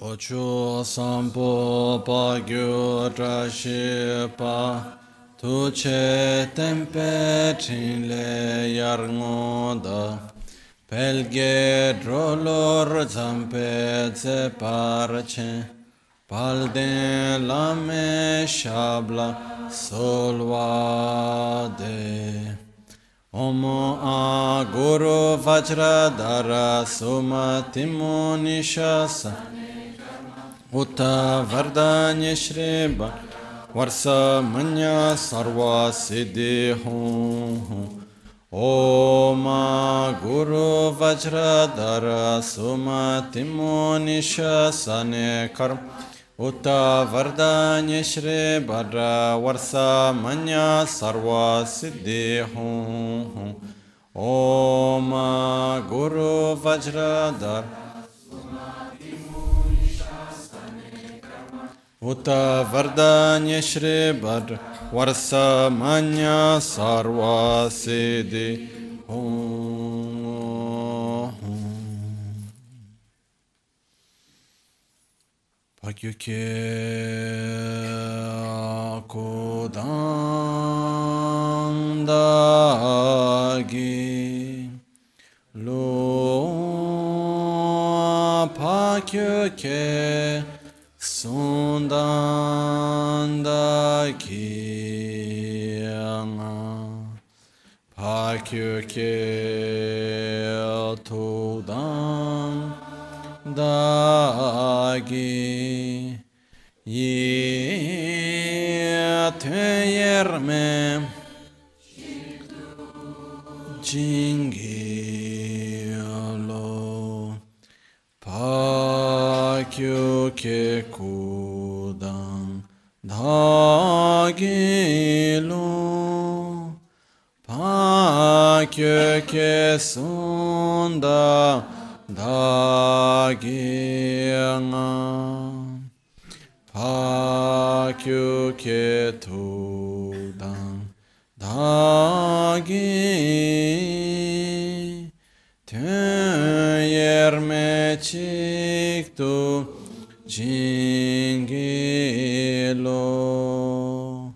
Lochu sampo pagyo trashepa tu c'è tempe le yarngoda pelge drolor zampe ze parche palde lame shabla solvade Om a guru vajradara sumatimo nishasa Uta vardanya shreba varsa manya sarva siddhiho Om a guru vajradara sumatimo nishasa nekar Uta vardanya shrebhara varsa manya sarva siddhiho Om guru vajradar Uta vardanya shrebhara varsa manya sarva siddhiho Pakyukye kodandagi lo pakyukye sundandagi pakyukye todam Dagi Yateyerme Jingilo Pakyukekudan Dagilo Pakyukesunda Dāgīyāṅ pākyuketūdāṅ dāgī tēyermeciktu jīngīlo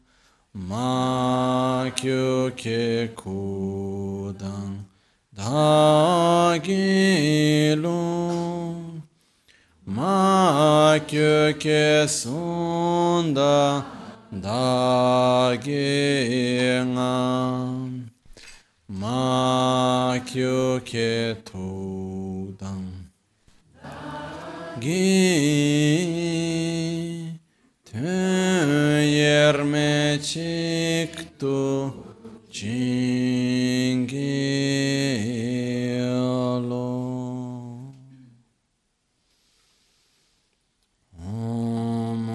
mākyukekūdāṅ Dāgīlum mākyukesunda dāgīngam mākyuketūdam dāgī tēyermeciktu Jingelo Om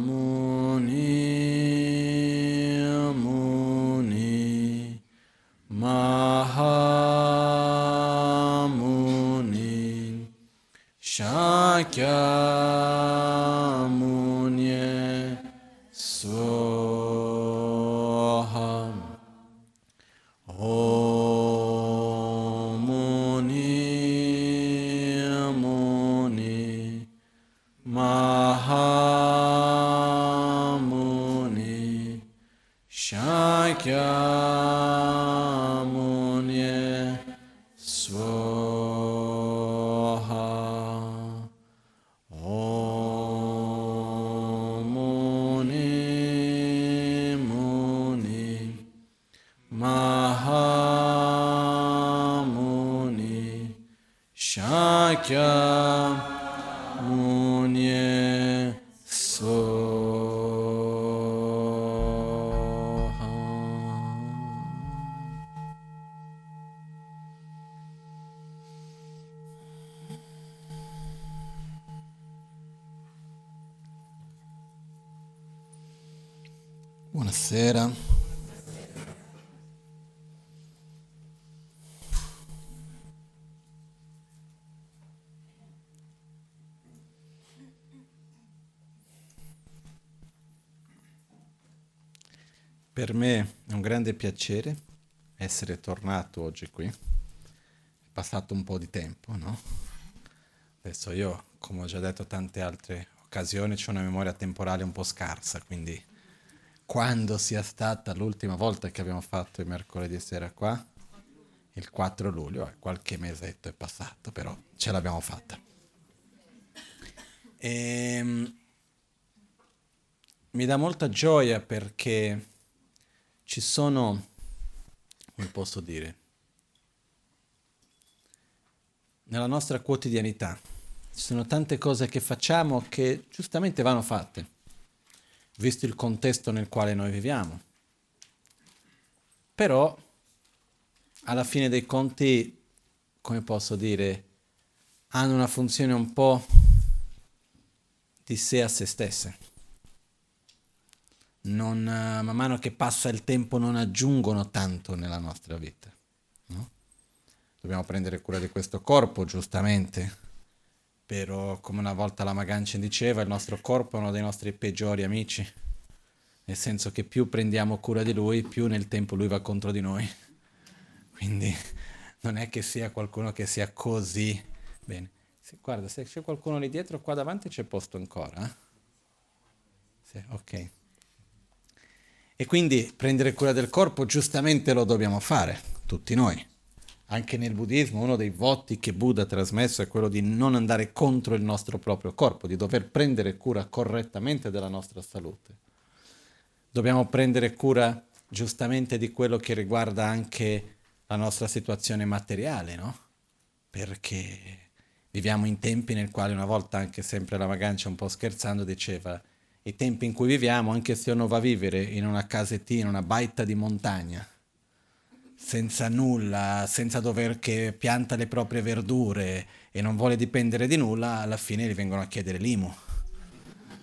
Muni Muni Maha Muni Shakyamuni Shakyamuni Swaha Om Muni Muni Maha Muni Shakyamuni Swaha Buonasera. Per me è un grande piacere essere tornato oggi qui. È passato un po' di tempo, no? Adesso io, come ho già detto tante altre occasioni, c'ho una memoria temporale un po' scarsa, quindi quando sia stata l'ultima volta che abbiamo fatto il mercoledì sera qua, il 4 luglio, qualche mesetto è passato, però ce l'abbiamo fatta. E mi dà molta gioia perché ci sono, come posso dire, nella nostra quotidianità ci sono tante cose che facciamo che giustamente vanno fatte, visto il contesto nel quale noi viviamo. Però, alla fine dei conti, come posso dire, hanno una funzione un po' di sé a sé stesse. Non, man mano che passa il tempo, non aggiungono tanto nella nostra vita, no? Dobbiamo prendere cura di questo corpo, giustamente, però come una volta Lama Gangchen diceva, il nostro corpo è uno dei nostri peggiori amici, nel senso che più prendiamo cura di lui, più nel tempo lui va contro di noi, quindi non è che sia qualcuno che sia così bene. Guarda, se c'è qualcuno lì dietro, qua davanti c'è posto ancora, eh? Sì, ok. E quindi prendere cura del corpo giustamente lo dobbiamo fare, tutti noi. Anche nel buddismo uno dei voti che Buddha ha trasmesso è quello di non andare contro il nostro proprio corpo, di dover prendere cura correttamente della nostra salute. Dobbiamo prendere cura giustamente di quello che riguarda anche la nostra situazione materiale, no? Perché viviamo in tempi nel quale una volta, anche sempre Lama Gangchen un po' scherzando, diceva i tempi in cui viviamo, anche se uno va a vivere in una casettina, in una baita di montagna, senza nulla, senza dover che pianta le proprie verdure e non vuole dipendere di nulla, alla fine gli vengono a chiedere l'IMU.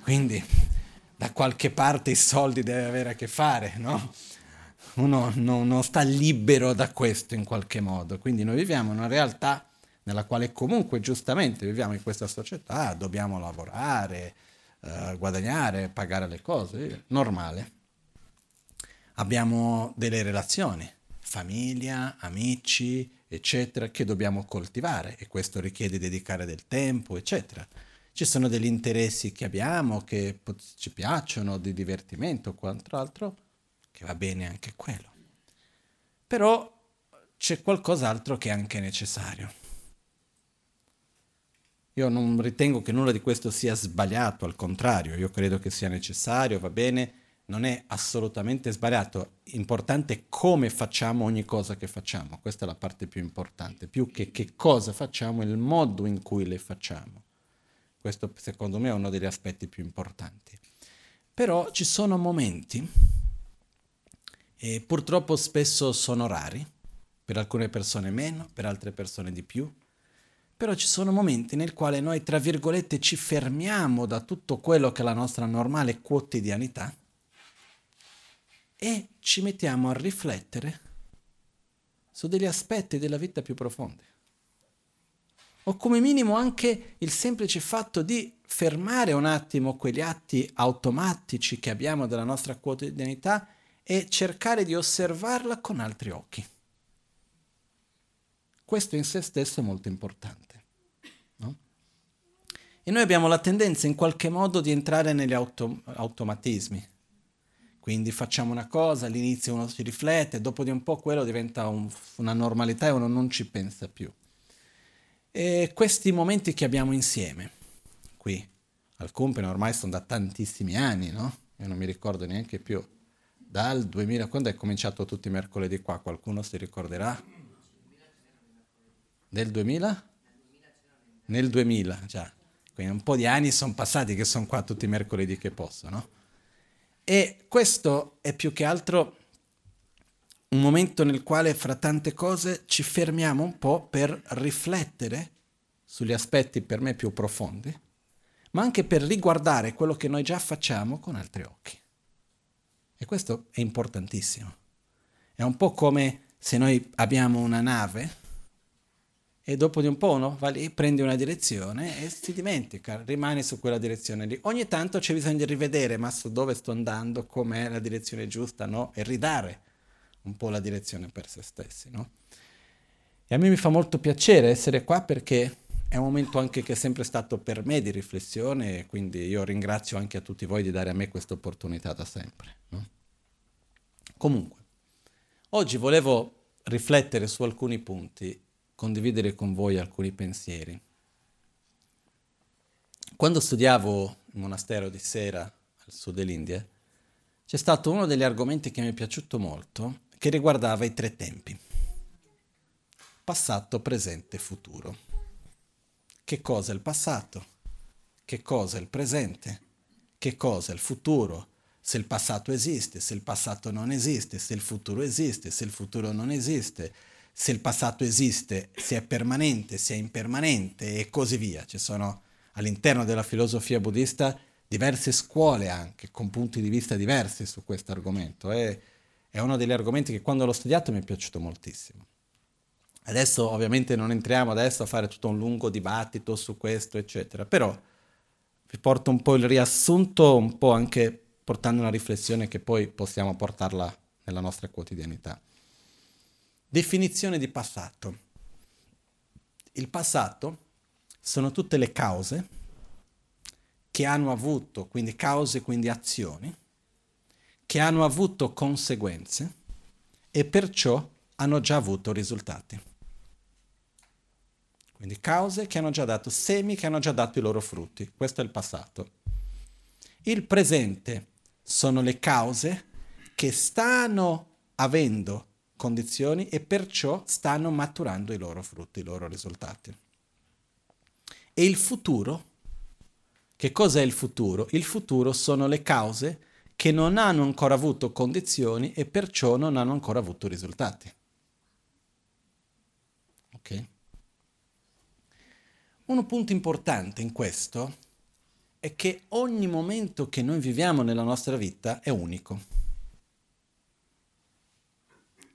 Quindi da qualche parte i soldi deve avere a che fare, no? Uno non sta libero da questo in qualche modo. Quindi noi viviamo in una realtà nella quale comunque giustamente viviamo in questa società, dobbiamo lavorare, guadagnare, pagare le cose, normale. Abbiamo delle relazioni, famiglia, amici, eccetera, che dobbiamo coltivare e questo richiede dedicare del tempo, eccetera. Ci sono degli interessi che abbiamo, che ci piacciono, di divertimento, quant'altro, che va bene anche quello. Però c'è qualcos'altro che è anche necessario. Io non ritengo che nulla di questo sia sbagliato, al contrario, io credo che sia necessario, va bene, non è assolutamente sbagliato. Importante è come facciamo ogni cosa che facciamo, questa è la parte più importante, più che cosa facciamo, il modo in cui le facciamo. Questo secondo me è uno degli aspetti più importanti. Però ci sono momenti, e purtroppo spesso sono rari, per alcune persone meno, per altre persone di più, però ci sono momenti nel quale noi, tra virgolette, ci fermiamo da tutto quello che è la nostra normale quotidianità e ci mettiamo a riflettere su degli aspetti della vita più profondi. O come minimo anche il semplice fatto di fermare un attimo quegli atti automatici che abbiamo della nostra quotidianità e cercare di osservarla con altri occhi. Questo in sé stesso è molto importante, no? E noi abbiamo la tendenza in qualche modo di entrare negli automatismi. Quindi facciamo una cosa, all'inizio uno si riflette, dopo di un po' quello diventa una normalità e uno non ci pensa più. E questi momenti che abbiamo insieme, qui, al Kunpen ormai sono da tantissimi anni, no? Io non mi ricordo neanche più. Dal 2000, quando è cominciato tutti i mercoledì qua? Qualcuno si ricorderà? Del 2000? Nel 2000, già. Quindi un po' di anni sono passati che sono qua tutti i mercoledì che posso, no? E questo è più che altro un momento nel quale, fra tante cose, ci fermiamo un po' per riflettere sugli aspetti per me più profondi, ma anche per riguardare quello che noi già facciamo con altri occhi. E questo è importantissimo. È un po' come se noi abbiamo una nave e dopo di un po' uno va lì, prende una direzione e si dimentica, rimane su quella direzione lì. Ogni tanto c'è bisogno di rivedere, ma su dove sto andando, com'è la direzione giusta, no? E ridare un po' la direzione per se stessi, no? E a me mi fa molto piacere essere qua perché È un momento anche che è sempre stato per me di riflessione, quindi io ringrazio anche a tutti voi di dare a me questa opportunità da sempre, no? Comunque, oggi volevo riflettere su alcuni punti, condividere con voi alcuni pensieri. Quando studiavo il monastero di Sera, al sud dell'India, c'è stato uno degli argomenti che mi è piaciuto molto, che riguardava i tre tempi. Passato, presente, futuro. Che cosa è il passato? Che cosa è il presente? Che cosa è il futuro? Se il passato esiste, se il passato non esiste, se il futuro esiste, se il futuro non esiste, se il passato esiste, se è permanente, se è impermanente e così via. Ci sono all'interno della filosofia buddista diverse scuole anche, con punti di vista diversi su questo argomento. È uno degli argomenti che quando l'ho studiato mi è piaciuto moltissimo. Adesso ovviamente non entriamo adesso a fare tutto un lungo dibattito su questo, eccetera, però vi porto un po' il riassunto, un po' anche portando una riflessione che poi possiamo portarla nella nostra quotidianità. Definizione di passato. Il passato sono tutte le cause che hanno avuto, quindi cause, quindi azioni, che hanno avuto conseguenze e perciò hanno già avuto risultati. Quindi cause che hanno già dato semi, che hanno già dato i loro frutti. Questo è il passato. Il presente sono le cause che stanno avendo condizioni e perciò stanno maturando i loro frutti, i loro risultati. E il futuro? Che cosa è il futuro? Il futuro sono le cause che non hanno ancora avuto condizioni e perciò non hanno ancora avuto risultati. Ok? Un punto importante in questo è che ogni momento che noi viviamo nella nostra vita è unico.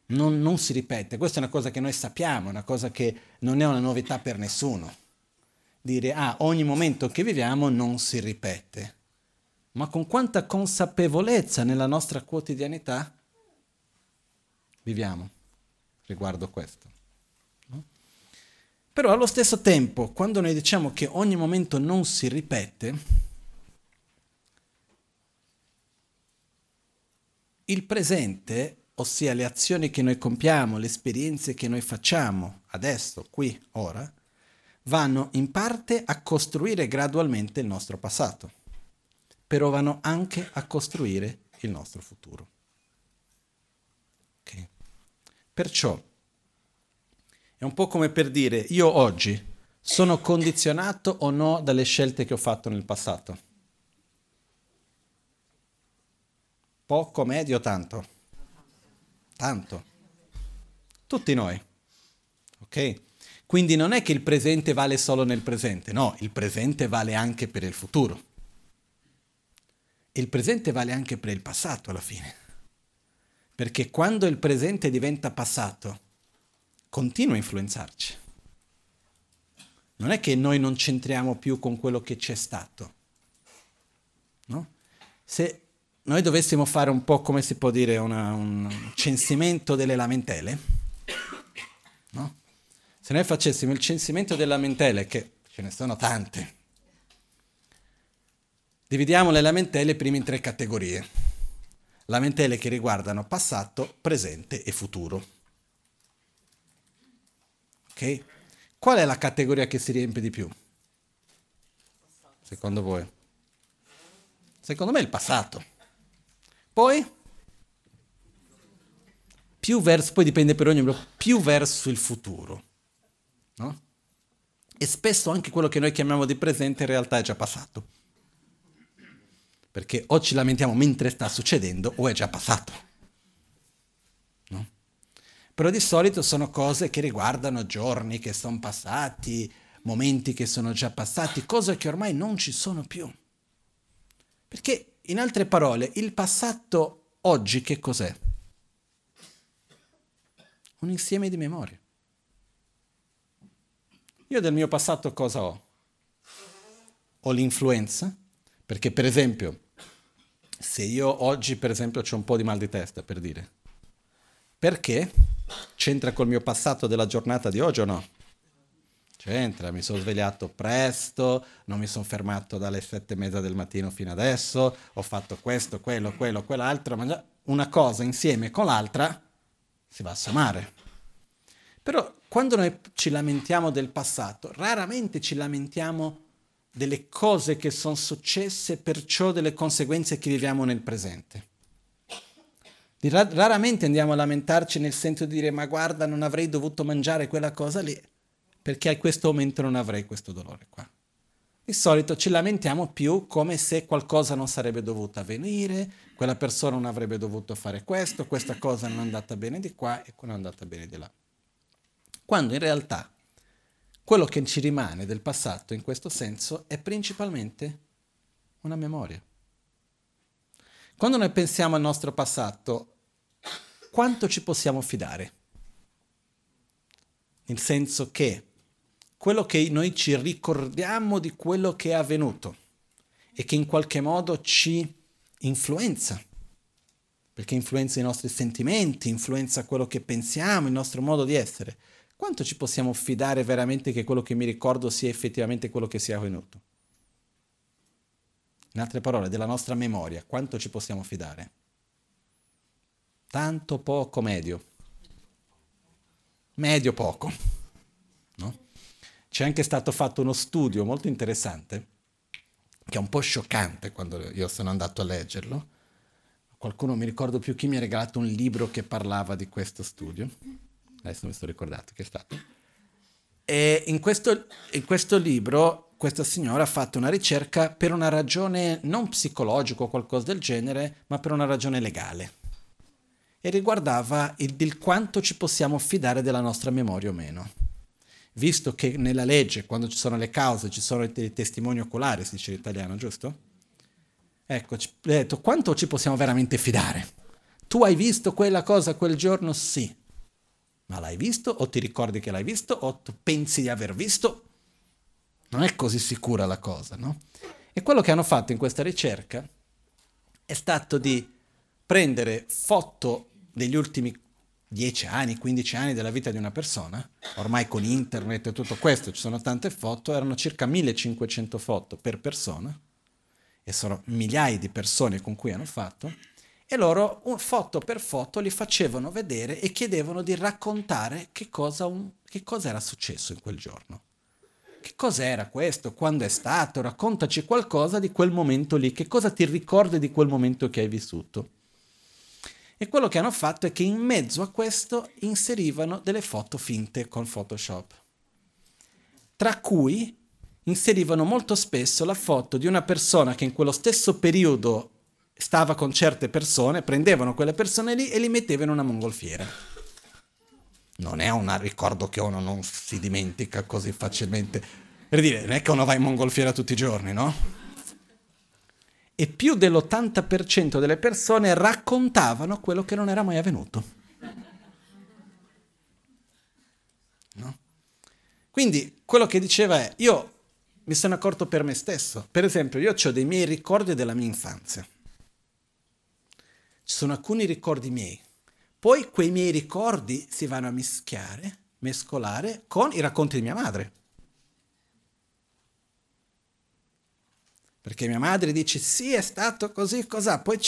Non si ripete. Questa è una cosa che noi sappiamo, una cosa che non è una novità per nessuno. Dire, ogni momento che viviamo non si ripete. Ma con quanta consapevolezza nella nostra quotidianità viviamo riguardo questo. No? Però allo stesso tempo, quando noi diciamo che ogni momento non si ripete, il presente, ossia le azioni che noi compiamo, le esperienze che noi facciamo adesso, qui, ora, vanno in parte a costruire gradualmente il nostro passato. Però vanno anche a costruire il nostro futuro. Okay. Perciò è un po' come per dire, io oggi sono condizionato o no dalle scelte che ho fatto nel passato? Poco, medio, tanto? Tanto. Tutti noi. Ok? Quindi non è che il presente vale solo nel presente, no, il presente vale anche per il futuro. Il presente vale anche per il passato alla fine, perché quando il presente diventa passato continua a influenzarci. Non è che noi non c'entriamo più con quello che c'è stato, no? Se noi dovessimo fare un po', come si può dire, un censimento delle lamentele, no? Se noi facessimo il censimento delle lamentele, che ce ne sono tante, dividiamo le lamentele prima in tre categorie. Lamentele che riguardano passato, presente e futuro. Ok? Qual è la categoria che si riempie di più? Secondo voi? Secondo me il passato. Poi? Più verso, poi dipende per ognuno, più verso il futuro. No? E spesso anche quello che noi chiamiamo di presente in realtà è già passato. Perché o ci lamentiamo mentre sta succedendo o è già passato, no? Però di solito sono cose che riguardano giorni che sono passati, momenti che sono già passati, cose che ormai non ci sono più. Perché, in altre parole, il passato oggi che cos'è? Un insieme di memorie. Io del mio passato cosa ho? Ho l'influenza. Perché per esempio, se io oggi per esempio ho un po' di mal di testa, per dire, perché c'entra col mio passato della giornata di oggi o no? C'entra, mi sono svegliato presto, non mi sono fermato dalle 7:30 del mattino fino adesso, ho fatto questo, quello, quell'altro, ma una cosa insieme con l'altra si va a sommare. Però quando noi ci lamentiamo del passato, raramente ci lamentiamo delle cose che sono successe, perciò delle conseguenze che viviamo nel presente. Raramente andiamo a lamentarci nel senso di dire, ma guarda, non avrei dovuto mangiare quella cosa lì, perché a questo momento non avrei questo dolore qua. Di solito ci lamentiamo più come se qualcosa non sarebbe dovuto avvenire, quella persona non avrebbe dovuto fare questo, questa cosa non è andata bene di qua e non è andata bene di là. Quando in realtà quello che ci rimane del passato in questo senso è principalmente una memoria. Quando noi pensiamo al nostro passato, quanto ci possiamo fidare? Nel senso che quello che noi ci ricordiamo di quello che è avvenuto e che in qualche modo ci influenza, perché influenza i nostri sentimenti, influenza quello che pensiamo, il nostro modo di essere. Quanto ci possiamo fidare veramente che quello che mi ricordo sia effettivamente quello che sia avvenuto? In altre parole, della nostra memoria, quanto ci possiamo fidare? Tanto, poco, medio. Medio, poco. No? C'è anche stato fatto uno studio molto interessante, che è un po' scioccante quando io sono andato a leggerlo. Qualcuno, mi ricordo più chi, mi ha regalato un libro che parlava di questo studio. Adesso mi sono ricordato che è stato. E in questo libro questa signora ha fatto una ricerca per una ragione non psicologica o qualcosa del genere, ma per una ragione legale. E riguardava il quanto ci possiamo fidare della nostra memoria o meno. Visto che nella legge, quando ci sono le cause, ci sono i testimoni oculari, si dice in italiano, giusto? Ecco, ci ho detto, quanto ci possiamo veramente fidare? Tu hai visto quella cosa quel giorno? Sì. Ma l'hai visto? O ti ricordi che l'hai visto? O tu pensi di aver visto? Non è così sicura la cosa, no? E quello che hanno fatto in questa ricerca è stato di prendere foto degli ultimi 10 anni, 15 anni della vita di una persona, ormai con internet e tutto questo, ci sono tante foto, erano circa 1500 foto per persona, e sono migliaia di persone con cui hanno fatto, e loro foto per foto li facevano vedere e chiedevano di raccontare che cosa era successo in quel giorno. Che cosa era questo? Quando è stato? Raccontaci qualcosa di quel momento lì, che cosa ti ricordi di quel momento che hai vissuto? E quello che hanno fatto è che in mezzo a questo inserivano delle foto finte con Photoshop, tra cui inserivano molto spesso la foto di una persona che in quello stesso periodo stava con certe persone, prendevano quelle persone lì e li mettevano in una mongolfiera. Non è un ricordo che uno non si dimentica così facilmente. Per dire, non è che uno va in mongolfiera tutti i giorni, no? E più dell'80% delle persone raccontavano quello che non era mai avvenuto. No? Quindi quello che diceva è, io mi sono accorto per me stesso. Per esempio, io ho dei miei ricordi della mia infanzia. Ci sono alcuni ricordi miei. Poi quei miei ricordi si vanno a mescolare con i racconti di mia madre. Perché mia madre dice, sì, è stato così, cos'ha? Poi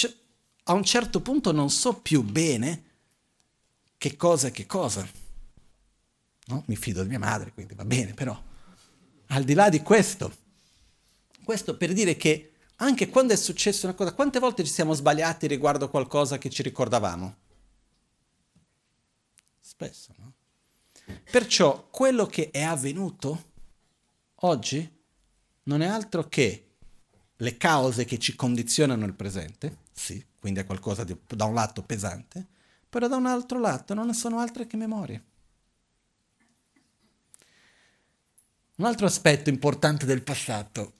a un certo punto non so più bene che cosa è che cosa. No? Mi fido di mia madre, quindi va bene, però. Al di là di questo per dire che anche quando è successa una cosa, quante volte ci siamo sbagliati riguardo a qualcosa che ci ricordavamo? Spesso, no? Perciò quello che è avvenuto oggi non è altro che le cause che ci condizionano il presente, sì, quindi è qualcosa di, da un lato pesante, però da un altro lato non sono altre che memorie. Un altro aspetto importante del passato,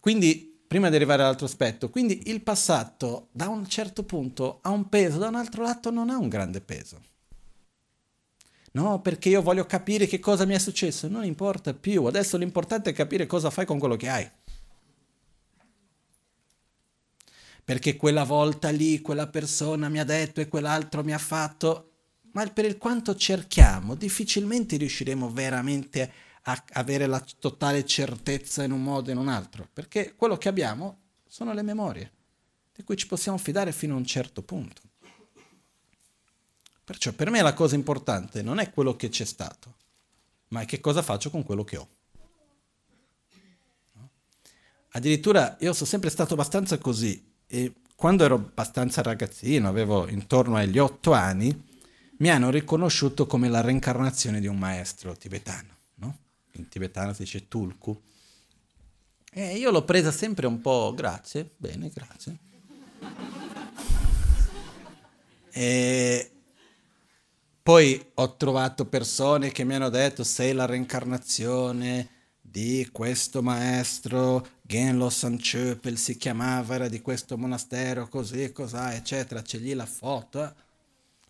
quindi prima di arrivare all'altro aspetto, quindi il passato da un certo punto ha un peso, da un altro lato non ha un grande peso. No, perché io voglio capire che cosa mi è successo, non importa più, adesso l'importante è capire cosa fai con quello che hai. Perché quella volta lì, quella persona mi ha detto e quell'altro mi ha fatto, ma per il quanto cerchiamo, difficilmente riusciremo veramente avere la totale certezza in un modo o in un altro, perché quello che abbiamo sono le memorie, di cui ci possiamo fidare fino a un certo punto. Perciò per me la cosa importante non è quello che c'è stato, ma è che cosa faccio con quello che ho. No? Addirittura io sono sempre stato abbastanza così, e quando ero abbastanza ragazzino, avevo intorno agli 8 anni, mi hanno riconosciuto come la reincarnazione di un maestro tibetano, no? In tibetano si dice Tulku. E io l'ho presa sempre un po', grazie, bene, grazie. E poi ho trovato persone che mi hanno detto sei la reincarnazione di questo maestro, Genlo Sanchöpel si chiamava, era di questo monastero, così, cos'ha, eccetera, c'è lì la foto. Ho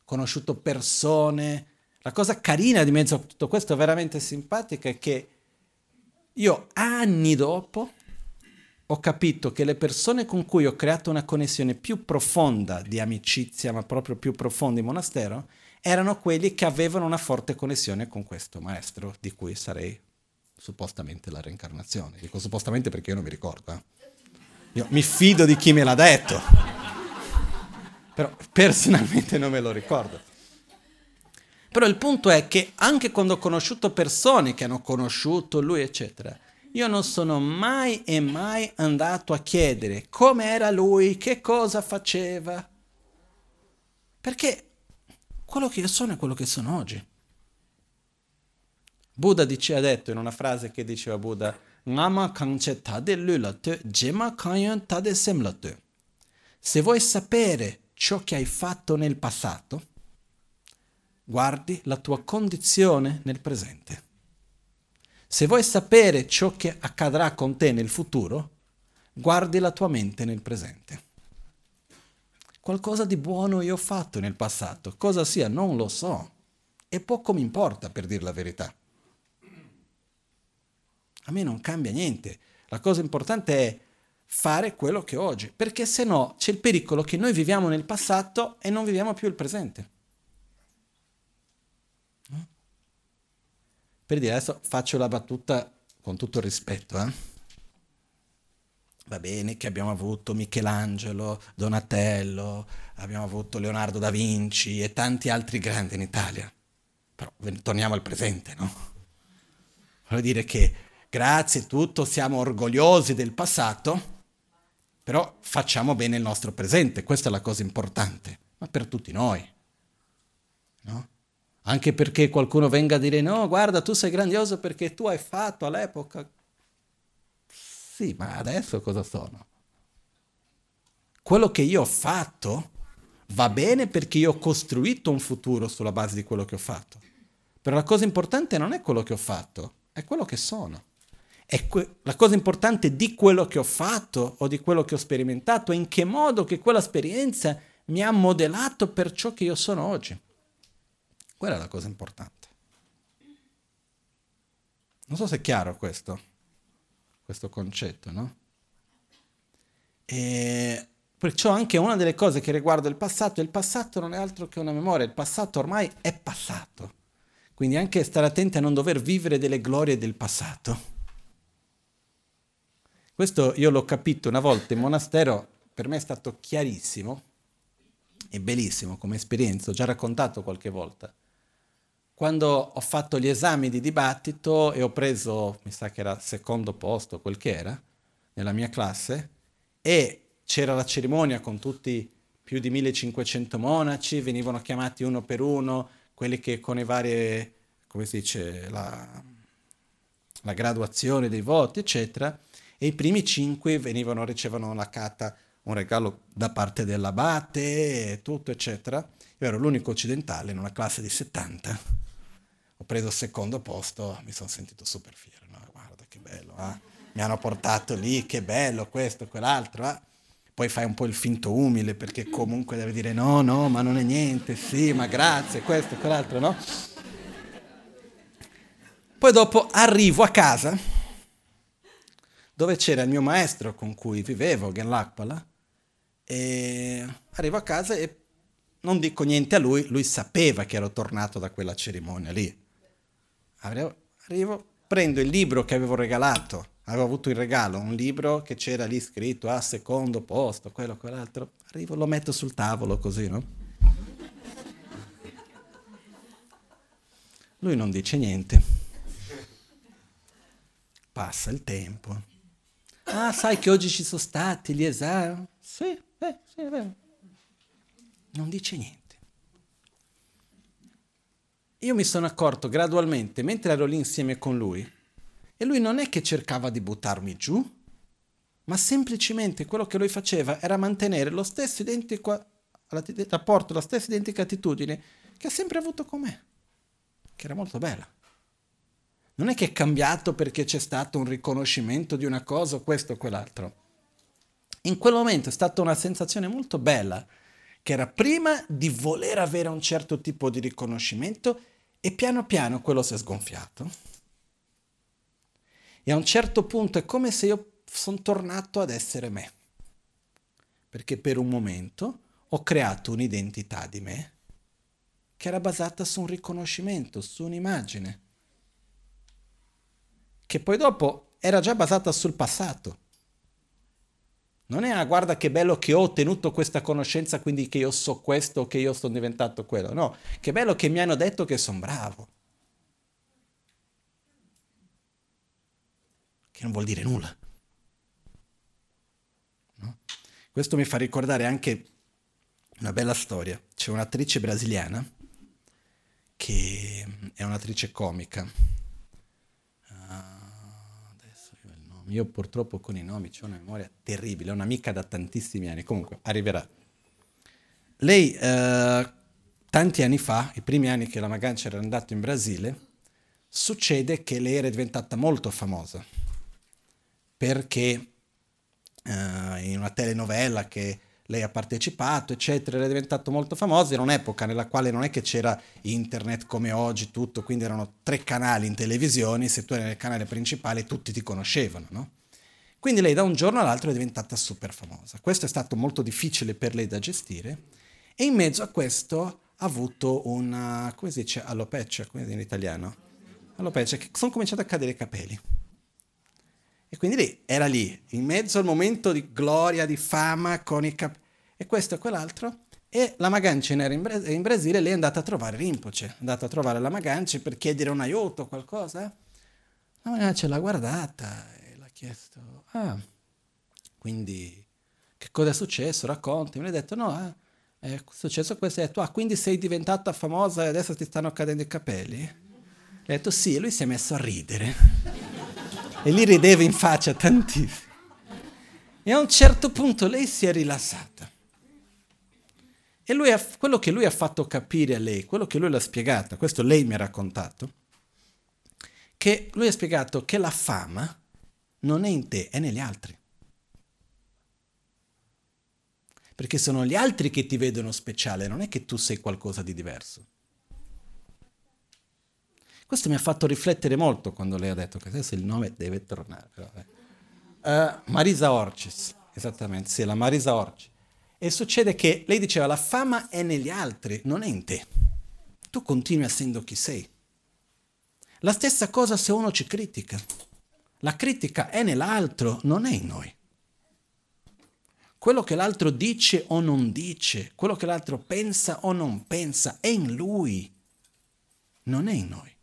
conosciuto persone. La cosa carina di mezzo a tutto questo, veramente simpatica, è che io anni dopo ho capito che le persone con cui ho creato una connessione più profonda di amicizia, ma proprio più profonda in monastero, erano quelli che avevano una forte connessione con questo maestro, di cui sarei suppostamente la reincarnazione. Dico suppostamente perché io non mi ricordo. Io mi fido di chi me l'ha detto, però personalmente non me lo ricordo. Però il punto è che anche quando ho conosciuto persone che hanno conosciuto lui, eccetera, io non sono mai e mai andato a chiedere com'era lui, che cosa faceva, perché quello che io sono è quello che sono oggi. Buddha ha detto in una frase che diceva Buddha, se vuoi sapere ciò che hai fatto nel passato, guardi la tua condizione nel presente. Se vuoi sapere ciò che accadrà con te nel futuro, guardi la tua mente nel presente. Qualcosa di buono io ho fatto nel passato, cosa sia non lo so, e poco mi importa, per dire la verità. A me non cambia niente. La cosa importante è fare quello che ho oggi, perché se no c'è il pericolo che noi viviamo nel passato e non viviamo più il presente. No? Per dire, adesso faccio la battuta con tutto il rispetto, Va bene che abbiamo avuto Michelangelo, Donatello, abbiamo avuto Leonardo da Vinci e tanti altri grandi in Italia. Però torniamo al presente, no? Voglio dire che grazie a tutto siamo orgogliosi del passato, però facciamo bene il nostro presente, questa è la cosa importante, ma per tutti noi, no? Anche perché qualcuno venga a dire no, guarda, tu sei grandioso perché tu hai fatto all'epoca. Sì, ma adesso cosa sono? Quello che io ho fatto va bene perché io ho costruito un futuro sulla base di quello che ho fatto. Però la cosa importante non è quello che ho fatto, è quello che sono. È la cosa importante di quello che ho fatto o di quello che ho sperimentato è in che modo che quella esperienza mi ha modellato per ciò che io sono oggi. Quella è la cosa importante. Non so se è chiaro questo concetto, no? E perciò anche una delle cose che riguarda il passato non è altro che una memoria, il passato ormai è passato, quindi anche stare attenti a non dover vivere delle glorie del passato. Questo io l'ho capito una volta in monastero, per me è stato chiarissimo e bellissimo come esperienza, ho già raccontato qualche volta. Quando ho fatto gli esami di dibattito e ho preso, mi sa che era secondo posto, quel che era, nella mia classe, e c'era la cerimonia con tutti più di 1500 monaci, venivano chiamati uno per uno, quelli che con le varie, come si dice, la graduazione dei voti, eccetera, e i primi 5 ricevevano la carta, un regalo da parte dell'abate, e tutto, eccetera. Io ero l'unico occidentale in una classe di 70. Ho preso il secondo posto, mi sono sentito super fiero, no? Guarda che bello, mi hanno portato lì, che bello questo, quell'altro, Poi fai un po' il finto umile perché comunque devi dire no, ma non è niente, sì, ma grazie, questo, quell'altro, no? Poi dopo arrivo a casa, dove c'era il mio maestro con cui vivevo, Genlakpala, e arrivo a casa e non dico niente a lui, lui sapeva che ero tornato da quella cerimonia lì. Arrivo, prendo il libro che avevo regalato, avevo avuto in regalo un libro che c'era lì scritto a secondo posto, quello, quell'altro, arrivo, lo metto sul tavolo così, no? Lui non dice niente, passa il tempo. Ah, sai che oggi ci sono stati gli esami? Sì, sì, è vero. Non dice niente. Io mi sono accorto gradualmente, mentre ero lì insieme con lui, e lui non è che cercava di buttarmi giù, ma semplicemente quello che lui faceva era mantenere lo stesso identico rapporto, la stessa identica attitudine che ha sempre avuto con me, che era molto bella. Non è che è cambiato perché c'è stato un riconoscimento di una cosa o questo o quell'altro. In quel momento è stata una sensazione molto bella, che era prima di voler avere un certo tipo di riconoscimento, e piano piano quello si è sgonfiato. E a un certo punto è come se io sono tornato ad essere me, perché per un momento ho creato un'identità di me che era basata su un riconoscimento, su un'immagine, che poi dopo era già basata sul passato. Non è, ah, guarda che bello che ho ottenuto questa conoscenza, quindi che io so questo, che io sono diventato quello. No, che bello che mi hanno detto che sono bravo. Che non vuol dire nulla. No? Questo mi fa ricordare anche una bella storia. C'è un'attrice brasiliana, che è un'attrice comica. Io purtroppo con i nomi ho una memoria terribile, è un'amica da tantissimi anni, comunque arriverà. Lei tanti anni fa, i primi anni che Lama Gangchen era andato in Brasile, succede che lei era diventata molto famosa, perché in una telenovela che lei ha partecipato, eccetera, era diventata molto famosa. Era un'epoca nella quale non è che c'era internet come oggi, tutto, quindi erano 3 canali in televisione, se tu eri nel canale principale tutti ti conoscevano, no? Quindi lei da un giorno all'altro è diventata super famosa. Questo è stato molto difficile per lei da gestire, e in mezzo a questo ha avuto una, come si dice, alopecia, come in italiano, alopecia, che sono cominciati a cadere i capelli. E quindi lei era lì, in mezzo al momento di gloria, di fama, con i capelli, e questo e quell'altro, e Lama Gangchen era in Brasile, lei è andata a trovare Rinpoche, è andata a trovare Lama Gangchen per chiedere un aiuto o qualcosa. Lama Gangchen l'ha guardata e l'ha chiesto, ah, quindi che cosa è successo, raccontami. E mi ha detto, no, è successo questo, e ha detto, ah, quindi sei diventata famosa e adesso ti stanno cadendo i capelli? Ha detto, sì, e lui si è messo a ridere. E lì rideva in faccia tantissimo. E a un certo punto lei si è rilassata. E lui quello che lui ha fatto capire a lei, quello che lui l'ha spiegato, questo lei mi ha raccontato, che lui ha spiegato che la fama non è in te, è negli altri. Perché sono gli altri che ti vedono speciale, non è che tu sei qualcosa di diverso. Questo mi ha fatto riflettere molto quando lei ha detto che adesso il nome deve tornare. Marisa Orcis, esattamente, sì, la Marisa Orcis. E succede che lei diceva la fama è negli altri, non è in te. Tu continui essendo chi sei. La stessa cosa se uno ci critica. La critica è nell'altro, non è in noi. Quello che l'altro dice o non dice, quello che l'altro pensa o non pensa, è in lui, non è in noi.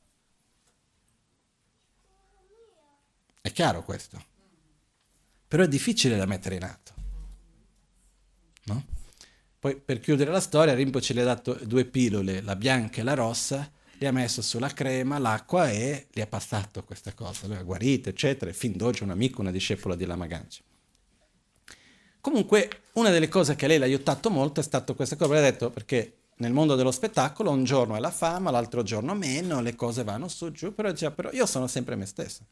È chiaro questo, però è difficile da mettere in atto, no? Poi per chiudere la storia, Rinpoche le ha dato 2 pillole, la bianca e la rossa, le ha messo sulla crema, l'acqua, e le ha passato questa cosa, le ha guarite, eccetera, e fin d'oggi è un amico, una discepola di Lama Gangchen. Comunque una delle cose che a lei l'ha aiutato molto è stata questa cosa, le ha detto, perché nel mondo dello spettacolo un giorno è la fama, l'altro giorno meno, le cose vanno su, giù, però io sono sempre me stesso.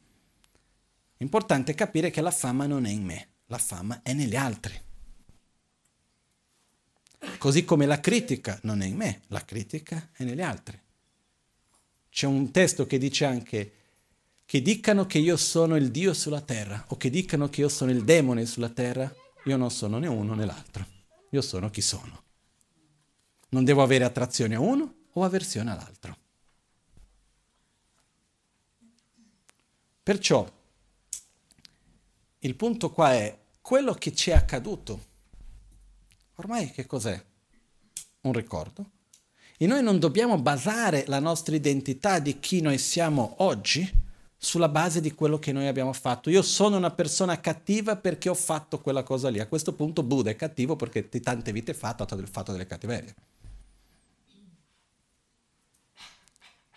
Importante è capire che la fama non è in me, la fama è negli altri. Così come la critica non è in me, la critica è negli altri. C'è un testo che dice anche che dicano che io sono il Dio sulla terra o che dicano che io sono il demone sulla terra, io non sono né uno né l'altro, io sono chi sono. Non devo avere attrazione a uno o avversione all'altro. Perciò il punto qua è quello che ci è accaduto. Ormai che cos'è? Un ricordo. E noi non dobbiamo basare la nostra identità di chi noi siamo oggi sulla base di quello che noi abbiamo fatto. Io sono una persona cattiva perché ho fatto quella cosa lì. A questo punto Buddha è cattivo perché di tante vite fa ha fatto delle cattiverie.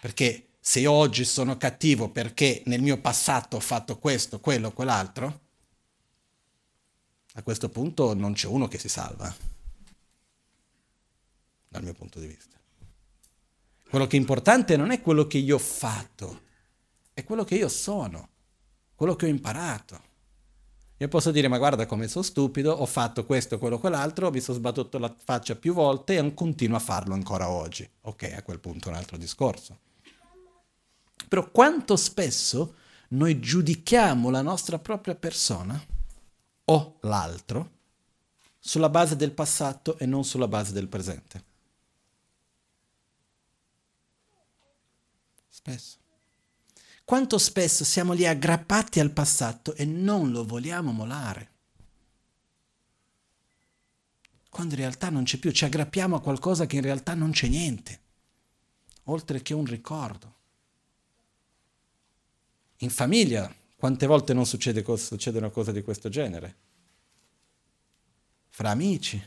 Perché se io oggi sono cattivo perché nel mio passato ho fatto questo, quello, quell'altro, a questo punto non c'è uno che si salva, dal mio punto di vista. Quello che è importante non è quello che io ho fatto, è quello che io sono, quello che ho imparato. Io posso dire, ma guarda come sono stupido, ho fatto questo, quello, quell'altro, mi sono sbattuto la faccia più volte e continuo a farlo ancora oggi. Ok, a quel punto è un altro discorso. Però quanto spesso noi giudichiamo la nostra propria persona o l'altro sulla base del passato e non sulla base del presente? Spesso. Quanto spesso siamo lì aggrappati al passato e non lo vogliamo molare? Quando in realtà non c'è più, ci aggrappiamo a qualcosa che in realtà non c'è niente, oltre che un ricordo. In famiglia, quante volte non succede una cosa di questo genere? Fra amici,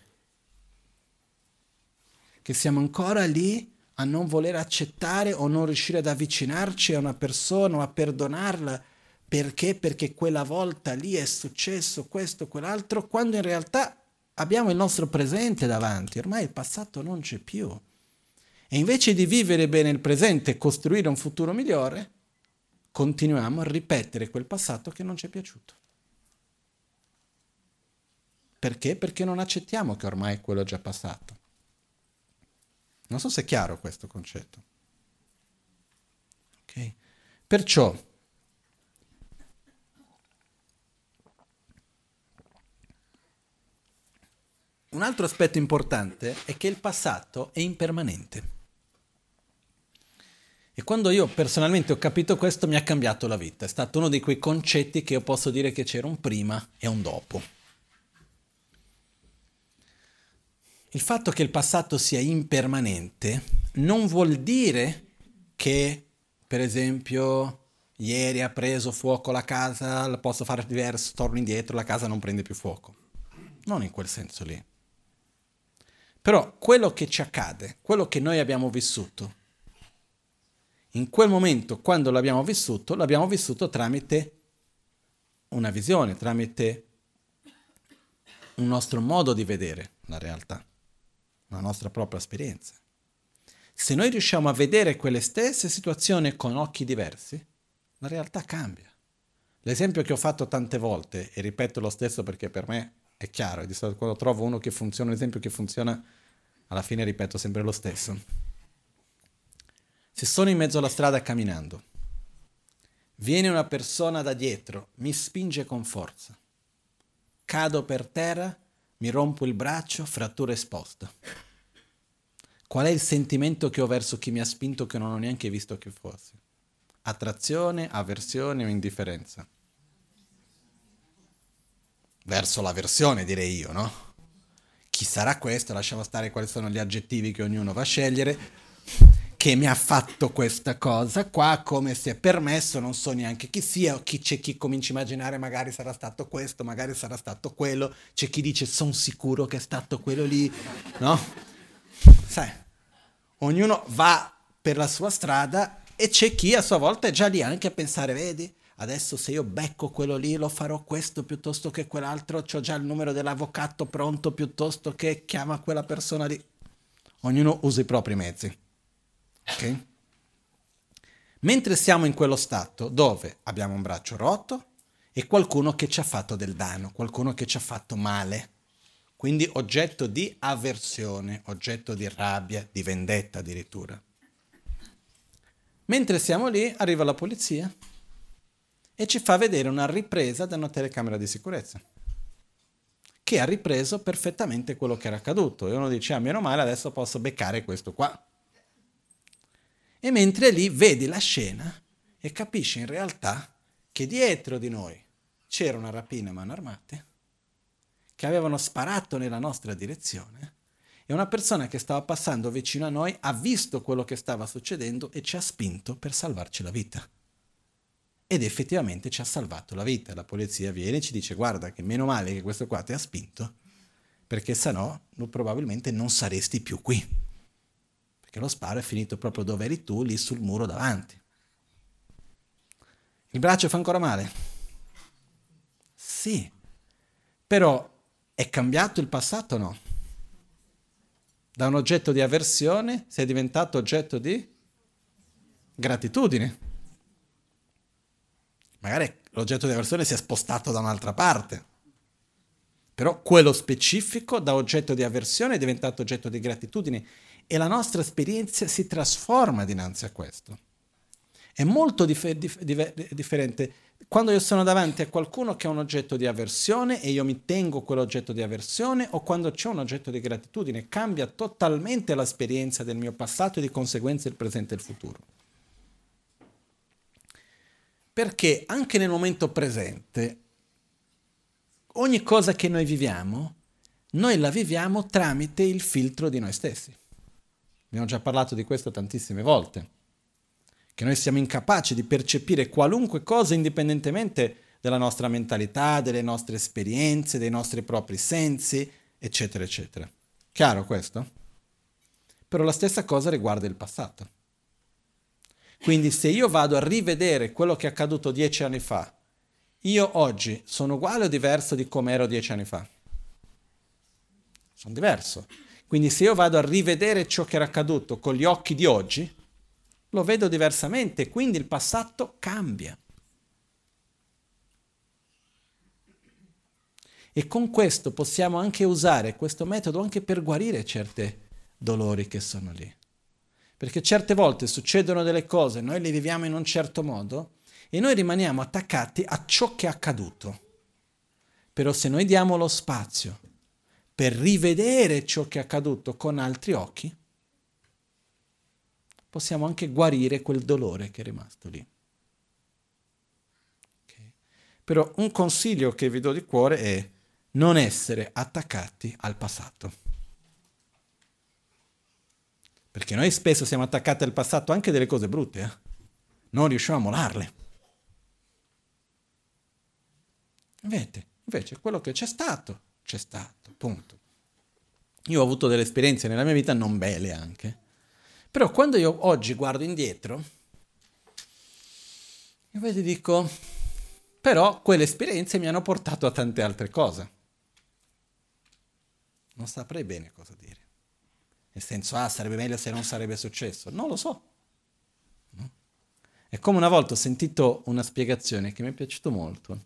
che siamo ancora lì a non voler accettare o non riuscire ad avvicinarci a una persona o a perdonarla perché? Perché quella volta lì è successo questo, quell'altro, quando in realtà abbiamo il nostro presente davanti, ormai il passato non c'è più. E invece di vivere bene il presente e costruire un futuro migliore, continuiamo a ripetere quel passato che non ci è piaciuto. Perché? Perché non accettiamo che ormai quello è già passato. Non so se è chiaro questo concetto. Okay. Perciò, un altro aspetto importante è che il passato è impermanente. E quando io personalmente ho capito questo, mi ha cambiato la vita. È stato uno di quei concetti che io posso dire che c'era un prima e un dopo. Il fatto che il passato sia impermanente non vuol dire che, per esempio, ieri ha preso fuoco la casa, la posso fare diverso, torno indietro, la casa non prende più fuoco. Non in quel senso lì. Però quello che ci accade, quello che noi abbiamo vissuto, in quel momento, quando l'abbiamo vissuto tramite una visione, tramite un nostro modo di vedere la realtà, la nostra propria esperienza. Se noi riusciamo a vedere quelle stesse situazioni con occhi diversi, la realtà cambia. L'esempio che ho fatto tante volte, e ripeto lo stesso perché per me è chiaro, di solito quando trovo uno che funziona, un esempio che funziona, alla fine ripeto sempre lo stesso. Se sono in mezzo alla strada camminando, viene una persona da dietro, mi spinge con forza, cado per terra, mi rompo il braccio, frattura esposta. Qual è il sentimento che ho verso chi mi ha spinto che non ho neanche visto che fosse? Attrazione, avversione o indifferenza? Verso l'avversione direi io, no? Chi sarà questo? Lasciamo stare quali sono gli aggettivi che ognuno va a scegliere. Che mi ha fatto questa cosa qua, come si è permesso, non so neanche chi sia, o chi c'è chi comincia a immaginare magari sarà stato questo, magari sarà stato quello, c'è chi dice sono sicuro che è stato quello lì, no? Sai, ognuno va per la sua strada e c'è chi a sua volta è già lì anche a pensare, vedi, adesso se io becco quello lì lo farò questo piuttosto che quell'altro, c'ho già il numero dell'avvocato pronto piuttosto che chiama quella persona lì. Ognuno usa i propri mezzi. Okay. Mentre siamo in quello stato dove abbiamo un braccio rotto e qualcuno che ci ha fatto del danno, qualcuno che ci ha fatto male, quindi oggetto di avversione, oggetto di rabbia, di vendetta addirittura. Mentre siamo lì arriva la polizia e ci fa vedere una ripresa da una telecamera di sicurezza che ha ripreso perfettamente quello che era accaduto e uno dice, ah, meno male, adesso posso beccare questo qua. E mentre lì vedi la scena e capisci in realtà che dietro di noi c'era una rapina a mano armate, che avevano sparato nella nostra direzione, e una persona che stava passando vicino a noi ha visto quello che stava succedendo e ci ha spinto per salvarci la vita. Ed effettivamente ci ha salvato la vita. La polizia viene e ci dice: guarda che meno male che questo qua ti ha spinto, perché sennò probabilmente non saresti più qui, perché lo sparo è finito proprio dove eri tu, lì sul muro davanti. Il braccio fa ancora male? Sì. Però è cambiato il passato o no? Da un oggetto di avversione sei diventato oggetto di gratitudine. Magari l'oggetto di avversione si è spostato da un'altra parte, però quello specifico da oggetto di avversione è diventato oggetto di gratitudine, e la nostra esperienza si trasforma dinanzi a questo. È molto differente quando io sono davanti a qualcuno che ha un oggetto di avversione e io mi tengo quell'oggetto di avversione, o quando c'è un oggetto di gratitudine. Cambia totalmente l'esperienza del mio passato e di conseguenza il presente e il futuro. Perché anche nel momento presente ogni cosa che noi viviamo, noi la viviamo tramite il filtro di noi stessi. Abbiamo già parlato di questo tantissime volte, che noi siamo incapaci di percepire qualunque cosa indipendentemente dalla nostra mentalità, delle nostre esperienze, dei nostri propri sensi, eccetera, eccetera. Chiaro questo? Però la stessa cosa riguarda il passato. Quindi se io vado a rivedere quello che è accaduto 10 anni fa, io oggi sono uguale o diverso di come ero 10 anni fa? Sono diverso. Quindi se io vado a rivedere ciò che era accaduto con gli occhi di oggi, lo vedo diversamente, quindi il passato cambia. E con questo possiamo anche usare questo metodo anche per guarire certi dolori che sono lì. Perché certe volte succedono delle cose, noi le viviamo in un certo modo e noi rimaniamo attaccati a ciò che è accaduto. Però se noi diamo lo spazio per rivedere ciò che è accaduto con altri occhi, possiamo anche guarire quel dolore che è rimasto lì. Okay. Però un consiglio che vi do di cuore è non essere attaccati al passato. Perché noi spesso siamo attaccati al passato anche delle cose brutte, non riusciamo a molarle. Invece quello che c'è stato, punto. Io ho avuto delle esperienze nella mia vita non belle anche, però quando io oggi guardo indietro, io ti dico, però quelle esperienze mi hanno portato a tante altre cose. Non saprei bene cosa dire. Nel senso, sarebbe meglio se non sarebbe successo. Non lo so. No? È come una volta ho sentito una spiegazione che mi è piaciuto molto,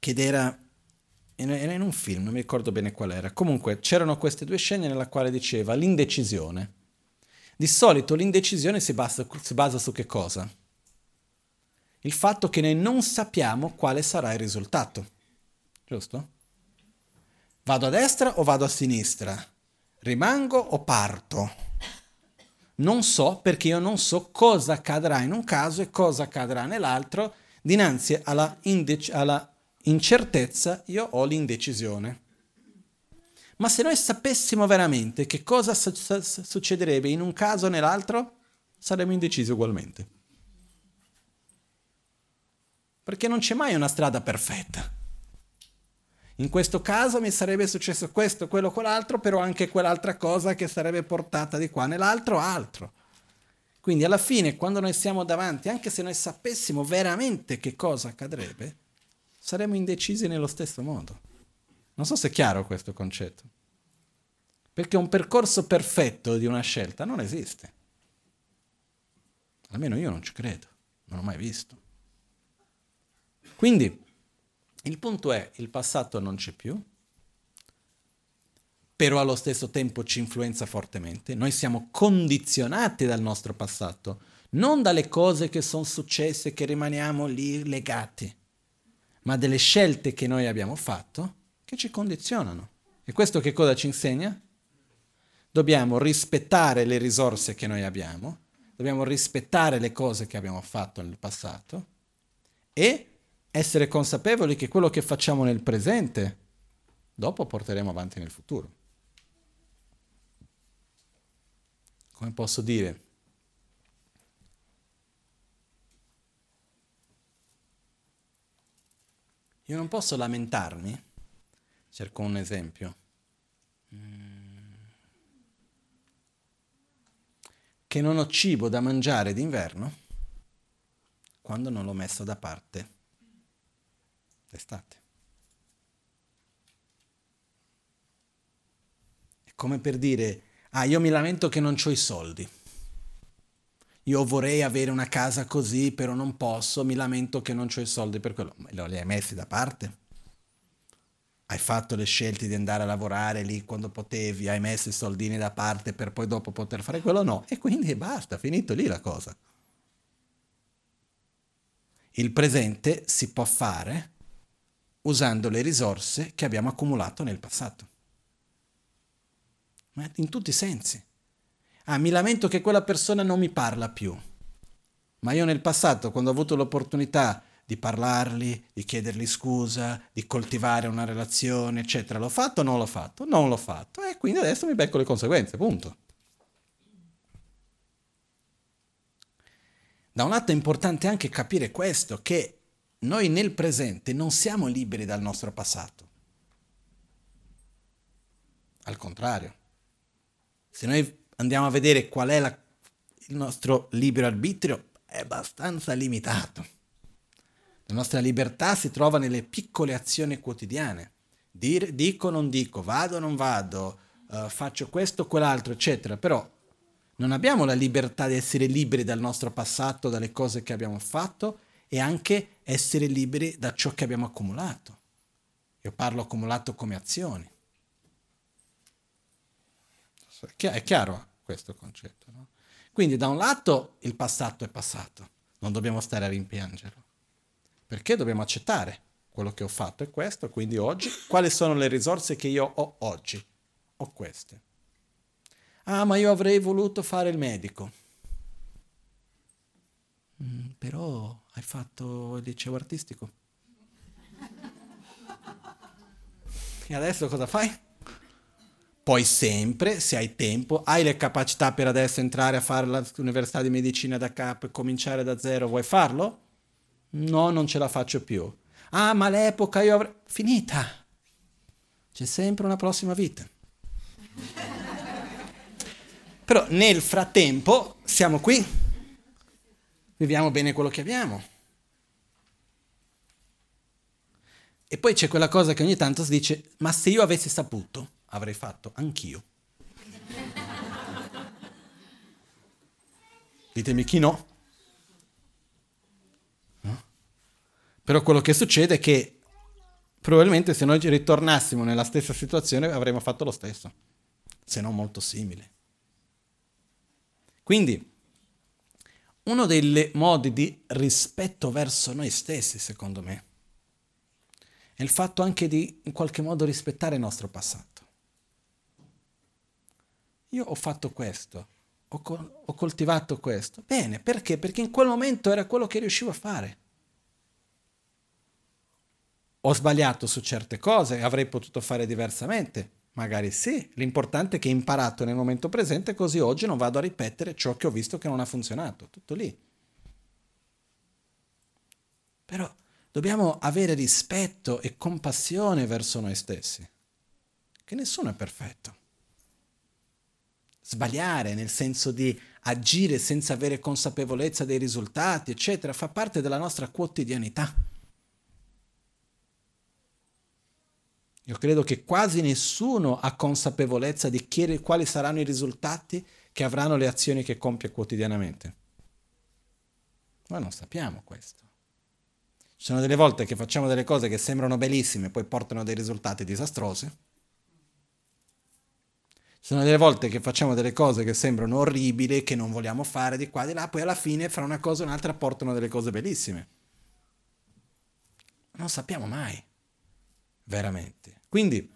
che era in un film, non mi ricordo bene qual era. Comunque, c'erano queste due scene nella quale diceva l'indecisione. Di solito l'indecisione si basa su che cosa? Il fatto che noi non sappiamo quale sarà il risultato. Giusto? Vado a destra o vado a sinistra? Rimango o parto? Non so, perché io non so cosa accadrà in un caso e cosa accadrà nell'altro. Dinanzi alla incertezza io ho l'indecisione. Ma se noi sapessimo veramente che cosa succederebbe in un caso o nell'altro, saremmo indecisi ugualmente. Perché non c'è mai una strada perfetta. In questo caso mi sarebbe successo questo, quello, quell'altro, però anche quell'altra cosa che sarebbe portata di qua nell'altro, altro. Quindi alla fine, quando noi siamo davanti, anche se noi sapessimo veramente che cosa accadrebbe, saremmo indecisi nello stesso modo. Non so se è chiaro questo concetto. Perché un percorso perfetto di una scelta non esiste. Almeno io non ci credo, non l'ho mai visto. Quindi, il punto è, il passato non c'è più, però allo stesso tempo ci influenza fortemente. Noi siamo condizionati dal nostro passato, non dalle cose che sono successe, che rimaniamo lì legati, ma delle scelte che noi abbiamo fatto che ci condizionano. E questo che cosa ci insegna? Dobbiamo rispettare le risorse che noi abbiamo, dobbiamo rispettare le cose che abbiamo fatto nel passato e essere consapevoli che quello che facciamo nel presente dopo porteremo avanti nel futuro. Come posso dire? Io non posso lamentarmi, cerco un esempio, che non ho cibo da mangiare d'inverno quando non l'ho messo da parte d'estate. È come per dire, io mi lamento che non c'ho i soldi, io vorrei avere una casa così però non posso, mi lamento che non c'ho i soldi per quello. Ma li hai messi da parte? Hai fatto le scelte di andare a lavorare lì quando potevi, hai messo i soldini da parte per poi dopo poter fare quello? No. E quindi basta, finito lì la cosa. Il presente si può fare usando le risorse che abbiamo accumulato nel passato. Ma in tutti i sensi. Mi lamento che quella persona non mi parla più. Ma io nel passato, quando ho avuto l'opportunità di parlargli, di chiedergli scusa, di coltivare una relazione, eccetera. L'ho fatto o non l'ho fatto? Non l'ho fatto. E quindi adesso mi becco le conseguenze, punto. Da un lato è importante anche capire questo, che noi nel presente non siamo liberi dal nostro passato. Al contrario. Se noi andiamo a vedere qual è il nostro libero arbitrio, è abbastanza limitato. La nostra libertà si trova nelle piccole azioni quotidiane. Dico o non dico, vado o non vado, faccio questo o quell'altro, eccetera. Però non abbiamo la libertà di essere liberi dal nostro passato, dalle cose che abbiamo fatto e anche essere liberi da ciò che abbiamo accumulato. Io parlo accumulato come azioni. È chiaro questo concetto, no? Quindi da un lato il passato è passato, non dobbiamo stare a rimpiangerlo. Perché dobbiamo accettare quello che ho fatto è questo, quindi oggi, quali sono le risorse che io ho oggi? Ho queste. Ma io avrei voluto fare il medico. Però hai fatto il liceo artistico. E adesso cosa fai? Poi sempre, se hai tempo, hai le capacità per adesso entrare a fare l'università di medicina da capo e cominciare da zero, vuoi farlo? No, non ce la faccio più. Ma all'epoca io avrei... Finita! C'è sempre una prossima vita. Però nel frattempo siamo qui. Viviamo bene quello che abbiamo. E poi c'è quella cosa che ogni tanto si dice, ma se io avessi saputo, avrei fatto anch'io. Ditemi chi no. Però quello che succede è che probabilmente se noi ritornassimo nella stessa situazione avremmo fatto lo stesso, se non molto simile. Quindi, uno dei modi di rispetto verso noi stessi, secondo me, è il fatto anche di in qualche modo rispettare il nostro passato. Io ho fatto questo, ho coltivato questo. Bene, perché? Perché in quel momento era quello che riuscivo a fare. Ho sbagliato su certe cose, avrei potuto fare diversamente, magari sì, l'importante è che ho imparato nel momento presente, così oggi non vado a ripetere ciò che ho visto che non ha funzionato, tutto lì. Però dobbiamo avere rispetto e compassione verso noi stessi, che nessuno è perfetto. Sbagliare nel senso di agire senza avere consapevolezza dei risultati, eccetera, fa parte della nostra quotidianità. Io credo che quasi nessuno ha consapevolezza di quali saranno i risultati che avranno le azioni che compie quotidianamente. Noi non sappiamo questo. Ci sono delle volte che facciamo delle cose che sembrano bellissime e poi portano a dei risultati disastrosi. Ci sono delle volte che facciamo delle cose che sembrano orribili, che non vogliamo fare di qua e di là, poi alla fine fra una cosa e un'altra portano delle cose bellissime. Non sappiamo mai. Veramente. Quindi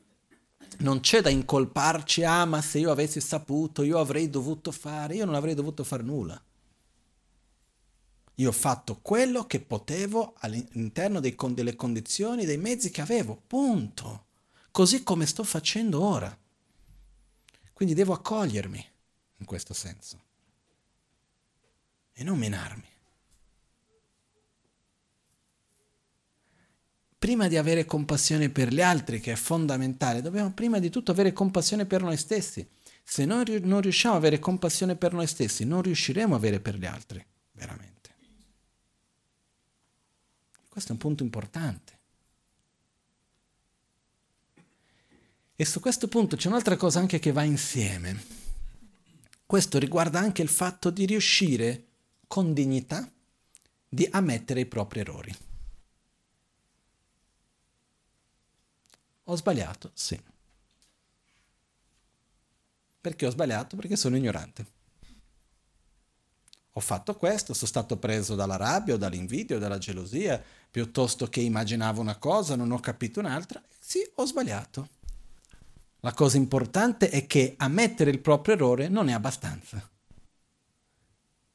non c'è da incolparci, ma se io avessi saputo, io avrei dovuto fare, io non avrei dovuto fare nulla. Io ho fatto quello che potevo all'interno delle condizioni, dei mezzi che avevo, punto. Così come sto facendo ora. Quindi devo accogliermi in questo senso e non menarmi. Prima di avere compassione per gli altri, che è fondamentale, dobbiamo prima di tutto avere compassione per noi stessi. Se noi non riusciamo a avere compassione per noi stessi, non riusciremo a avere per gli altri, veramente. Questo è un punto importante. E su questo punto c'è un'altra cosa anche che va insieme. Questo riguarda anche il fatto di riuscire con dignità di ammettere i propri errori. Ho sbagliato? Sì. Perché ho sbagliato? Perché sono ignorante. Ho fatto questo, sono stato preso dalla rabbia o dall'invidia o dalla gelosia, piuttosto che immaginavo una cosa, non ho capito un'altra. Sì, ho sbagliato. La cosa importante è che ammettere il proprio errore non è abbastanza.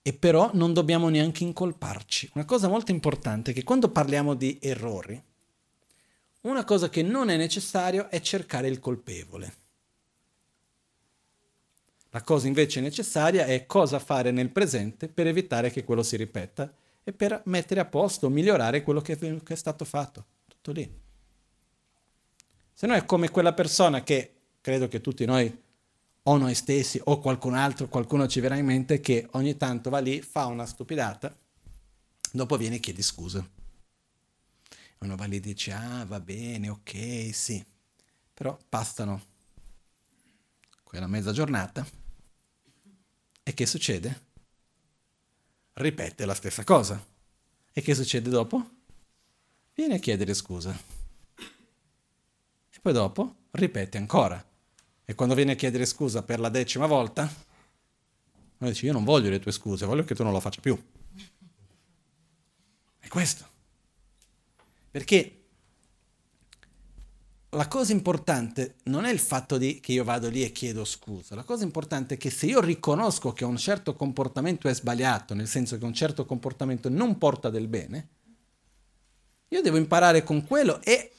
E però non dobbiamo neanche incolparci. Una cosa molto importante è che quando parliamo di errori, una cosa che non è necessario è cercare il colpevole. La cosa invece necessaria è cosa fare nel presente per evitare che quello si ripeta e per mettere a posto, migliorare quello che è stato fatto. Tutto lì. Se no è come quella persona che, credo che tutti noi, o noi stessi, o qualcun altro, qualcuno ci verrà in mente, che ogni tanto va lì, fa una stupidata, dopo viene e chiede scusa. Uno va lì e dice, ah va bene, ok, sì. Però passano quella mezza giornata. E che succede? Ripete la stessa cosa. E che succede dopo? Viene a chiedere scusa. E poi dopo ripete ancora. E quando viene a chiedere scusa per la 10ª volta, uno dice, io non voglio le tue scuse, voglio che tu non lo faccia più. È questo. Perché la cosa importante non è il fatto che io vado lì e chiedo scusa. La cosa importante è che se io riconosco che un certo comportamento è sbagliato, nel senso che un certo comportamento non porta del bene, io devo imparare con quello e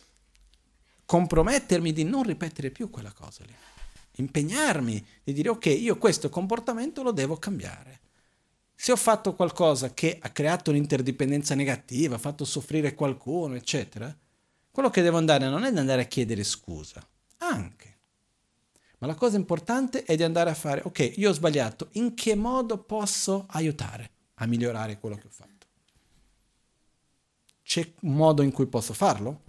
compromettermi di non ripetere più quella cosa lì. Impegnarmi di dire, ok, io questo comportamento lo devo cambiare. Se ho fatto qualcosa che ha creato un'interdipendenza negativa, ha fatto soffrire qualcuno, eccetera, quello che devo andare non è di andare a chiedere scusa, anche. Ma la cosa importante è di andare a fare, ok, io ho sbagliato, in che modo posso aiutare a migliorare quello che ho fatto? C'è un modo in cui posso farlo?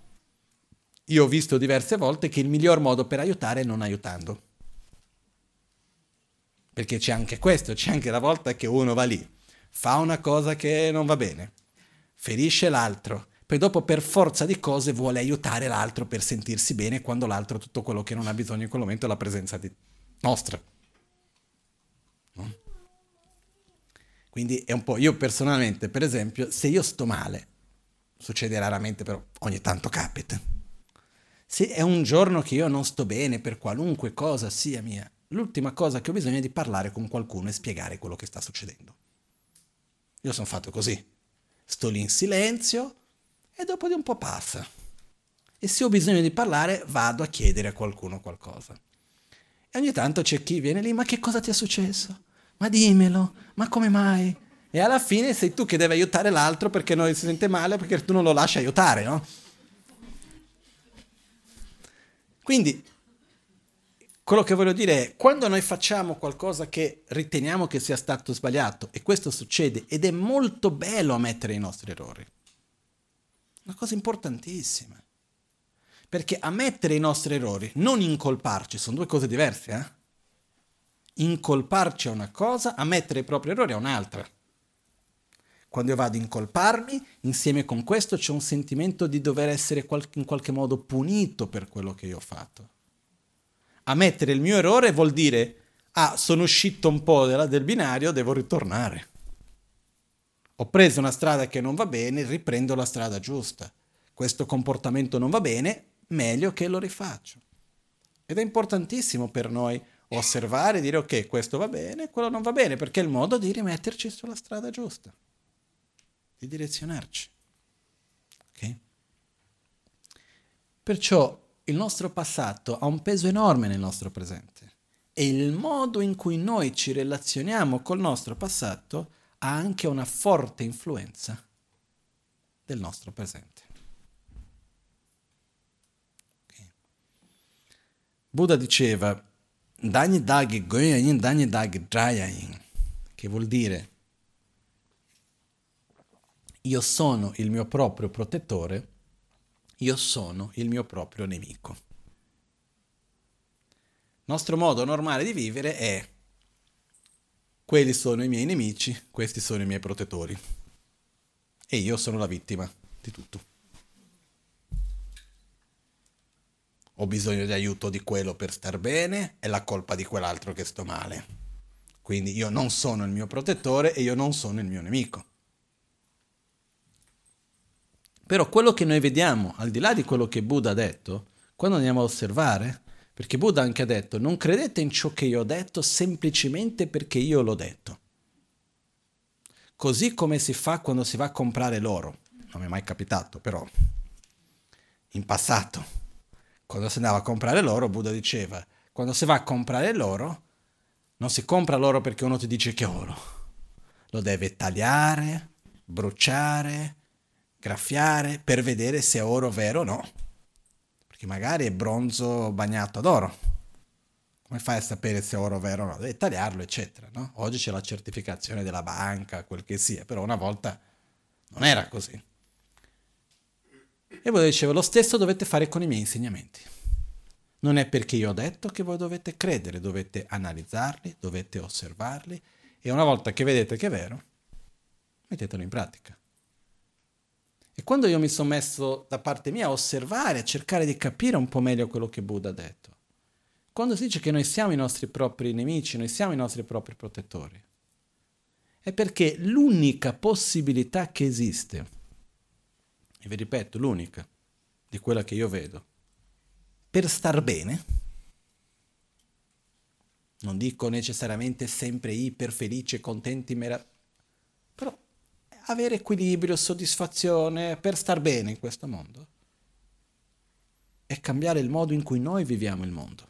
Io ho visto diverse volte che il miglior modo per aiutare è non aiutando. Perché c'è anche questo, c'è anche la volta che uno va lì, fa una cosa che non va bene, ferisce l'altro, poi dopo per forza di cose vuole aiutare l'altro per sentirsi bene, quando l'altro tutto quello che non ha bisogno in quel momento è la presenza nostra. No? Quindi è un po', io personalmente per esempio, se io sto male, succede raramente però ogni tanto capita, se è un giorno che io non sto bene per qualunque cosa sia mia, l'ultima cosa che ho bisogno è di parlare con qualcuno e spiegare quello che sta succedendo. Io sono fatto così, sto lì in silenzio, e dopo di un po' passa. E se ho bisogno di parlare, vado a chiedere a qualcuno qualcosa. E ogni tanto c'è chi viene lì, ma che cosa ti è successo? Ma dimmelo, ma come mai? E alla fine sei tu che devi aiutare l'altro perché non si sente male, perché tu non lo lasci aiutare, no? Quindi, quello che voglio dire è, quando noi facciamo qualcosa che riteniamo che sia stato sbagliato, e questo succede, ed è molto bello ammettere i nostri errori. Una cosa importantissima, perché ammettere i nostri errori, non incolparci, sono due cose diverse, Incolparci è una cosa, ammettere i propri errori è un'altra. Quando io vado a incolparmi, insieme con questo c'è un sentimento di dover essere in qualche modo punito per quello che io ho fatto. Ammettere il mio errore vuol dire, ah, sono uscito un po' del binario, devo ritornare. Ho preso una strada che non va bene, riprendo la strada giusta. Questo comportamento non va bene, meglio che lo rifaccio. Ed è importantissimo per noi osservare e dire, ok, questo va bene, quello non va bene, perché è il modo di rimetterci sulla strada giusta. di direzionarci. Okay? Perciò il nostro passato ha un peso enorme nel nostro presente e il modo in cui noi ci relazioniamo col nostro passato ha anche una forte influenza del nostro presente. Okay. Buddha diceva che vuol dire io sono il mio proprio protettore, io sono il mio proprio nemico. Il nostro modo normale di vivere è quelli sono i miei nemici, questi sono i miei protettori e io sono la vittima di tutto. Ho bisogno di aiuto di quello per star bene, è la colpa di quell'altro che sto male. Quindi io non sono il mio protettore e io non sono il mio nemico. Però quello che noi vediamo, al di là di quello che Buddha ha detto, quando andiamo a osservare, perché Buddha anche ha detto, non credete in ciò che io ho detto semplicemente perché io l'ho detto. Così come si fa quando si va a comprare l'oro. Non mi è mai capitato, però in passato, quando si andava a comprare l'oro, Buddha diceva, quando si va a comprare l'oro, non si compra l'oro perché uno ti dice che è oro. Lo deve tagliare, bruciare, graffiare per vedere se è oro vero o no, perché magari è bronzo bagnato ad oro, come fai a sapere se è oro vero o no? Devi tagliarlo eccetera, no? Oggi c'è la certificazione della banca, quel che sia, però una volta non era così. E voi dicevo, lo stesso dovete fare con i miei insegnamenti, non è perché io ho detto che voi dovete credere, dovete analizzarli, dovete osservarli e una volta che vedete che è vero mettetelo in pratica. E quando io mi sono messo da parte mia a osservare, a cercare di capire un po' meglio quello che Buddha ha detto, quando si dice che noi siamo i nostri propri nemici, noi siamo i nostri propri protettori, è perché l'unica possibilità che esiste, e vi ripeto, l'unica di quella che io vedo, per star bene, non dico necessariamente sempre iper felici, contenti, però avere equilibrio, soddisfazione per star bene in questo mondo è cambiare il modo in cui noi viviamo il mondo.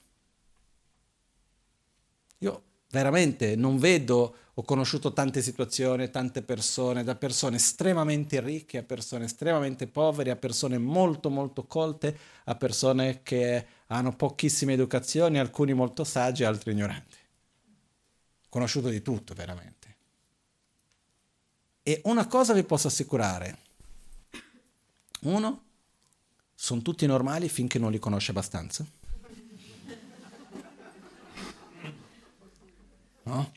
Io veramente non vedo, ho conosciuto tante situazioni, tante persone, da persone estremamente ricche a persone estremamente povere, a persone molto molto colte, a persone che hanno pochissime educazioni, alcuni molto saggi, altri ignoranti. Ho conosciuto di tutto veramente. E una cosa vi posso assicurare, uno, sono tutti normali finché non li conosce abbastanza, no?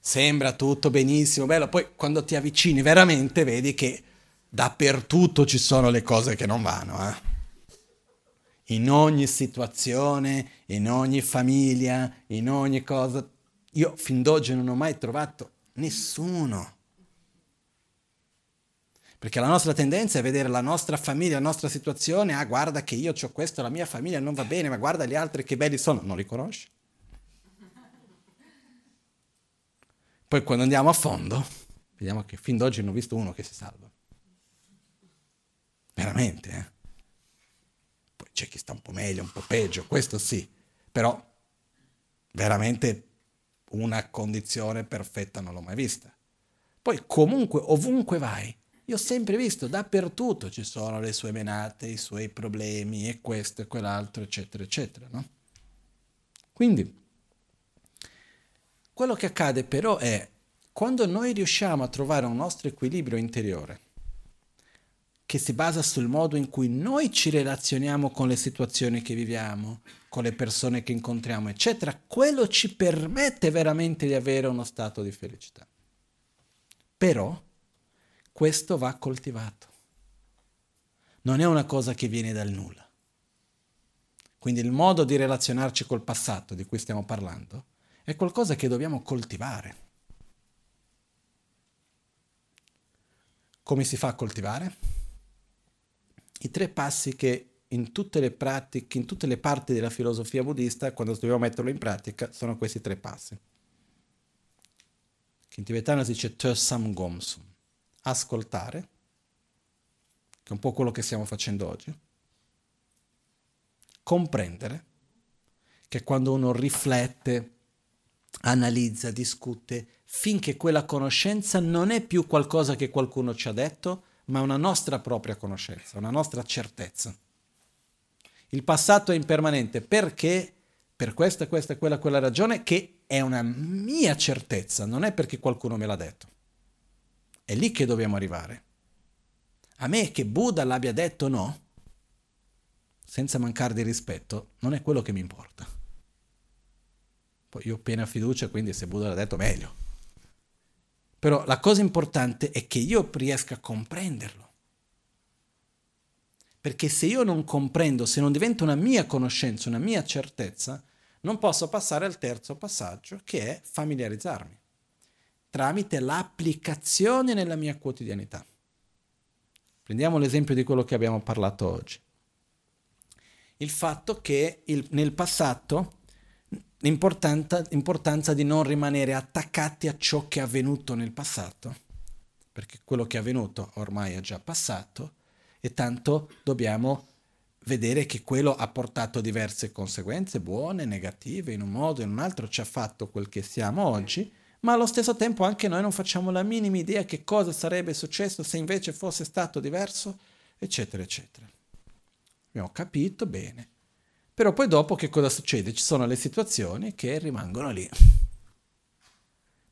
Sembra tutto benissimo, bello, poi quando ti avvicini veramente vedi che dappertutto ci sono le cose che non vanno, eh? In ogni situazione, in ogni famiglia, in ogni cosa. Io fin d'oggi non ho mai trovato nessuno. Perché la nostra tendenza è vedere la nostra famiglia, la nostra situazione, ah guarda che io c'ho questo, la mia famiglia non va bene, ma guarda gli altri che belli sono, non li conosci. Poi quando andiamo a fondo, vediamo che fin d'oggi non ho visto uno che si salva. Veramente, eh? Poi c'è chi sta un po' meglio, un po' peggio, questo sì, però veramente una condizione perfetta non l'ho mai vista. Poi comunque, ovunque vai, io ho sempre visto, dappertutto ci sono le sue menate, i suoi problemi e questo e quell'altro, eccetera, eccetera, no? Quindi, quello che accade però è, quando noi riusciamo a trovare un nostro equilibrio interiore, che si basa sul modo in cui noi ci relazioniamo con le situazioni che viviamo, con le persone che incontriamo, eccetera, quello ci permette veramente di avere uno stato di felicità. Però, questo va coltivato. Non è una cosa che viene dal nulla. Quindi il modo di relazionarci col passato di cui stiamo parlando è qualcosa che dobbiamo coltivare. Come si fa a coltivare? I tre passi che in tutte le pratiche, in tutte le parti della filosofia buddista, quando dobbiamo metterlo in pratica, sono questi tre passi. Che in tibetano si dice Tösam Gomsum. ascoltare, che è un po' quello che stiamo facendo oggi, comprendere, che quando uno riflette, analizza, discute, finché quella conoscenza non è più qualcosa che qualcuno ci ha detto, ma una nostra propria conoscenza, una nostra certezza. Il passato è impermanente perché, per questa e quella ragione, che è una mia certezza, non è perché qualcuno me l'ha detto. È lì che dobbiamo arrivare. A me che Buddha l'abbia detto no, senza mancare di rispetto, non è quello che mi importa. Poi io ho piena fiducia, quindi se Buddha l'ha detto meglio. Però la cosa importante è che io riesca a comprenderlo. Perché se io non comprendo, se non diventa una mia conoscenza, una mia certezza, non posso passare al terzo passaggio, che è familiarizzarmi, tramite l'applicazione nella mia quotidianità. Prendiamo l'esempio di quello che abbiamo parlato oggi. Il fatto che nel passato l'importanza di non rimanere attaccati a ciò che è avvenuto nel passato, perché quello che è avvenuto ormai è già passato e tanto dobbiamo vedere che quello ha portato diverse conseguenze, buone, negative, in un modo o in un altro ci ha fatto quel che siamo oggi, ma allo stesso tempo anche noi non facciamo la minima idea che cosa sarebbe successo se invece fosse stato diverso, eccetera, eccetera. Abbiamo capito bene. Però poi dopo che cosa succede? Ci sono le situazioni che rimangono lì.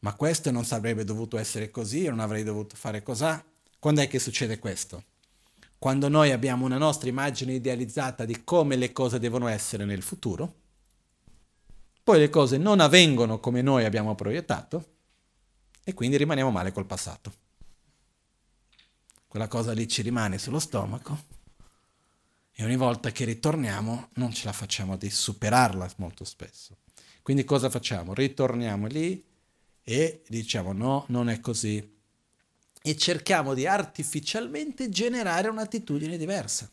Ma questo non sarebbe dovuto essere così, non avrei dovuto fare cos'ha. Quando è che succede questo? Quando noi abbiamo una nostra immagine idealizzata di come le cose devono essere nel futuro, poi le cose non avvengono come noi abbiamo proiettato e quindi rimaniamo male col passato. Quella cosa lì ci rimane sullo stomaco. E ogni volta che ritorniamo non ce la facciamo di superarla molto spesso. Quindi cosa facciamo? Ritorniamo lì e diciamo no, non è così. E cerchiamo di artificialmente generare un'attitudine diversa.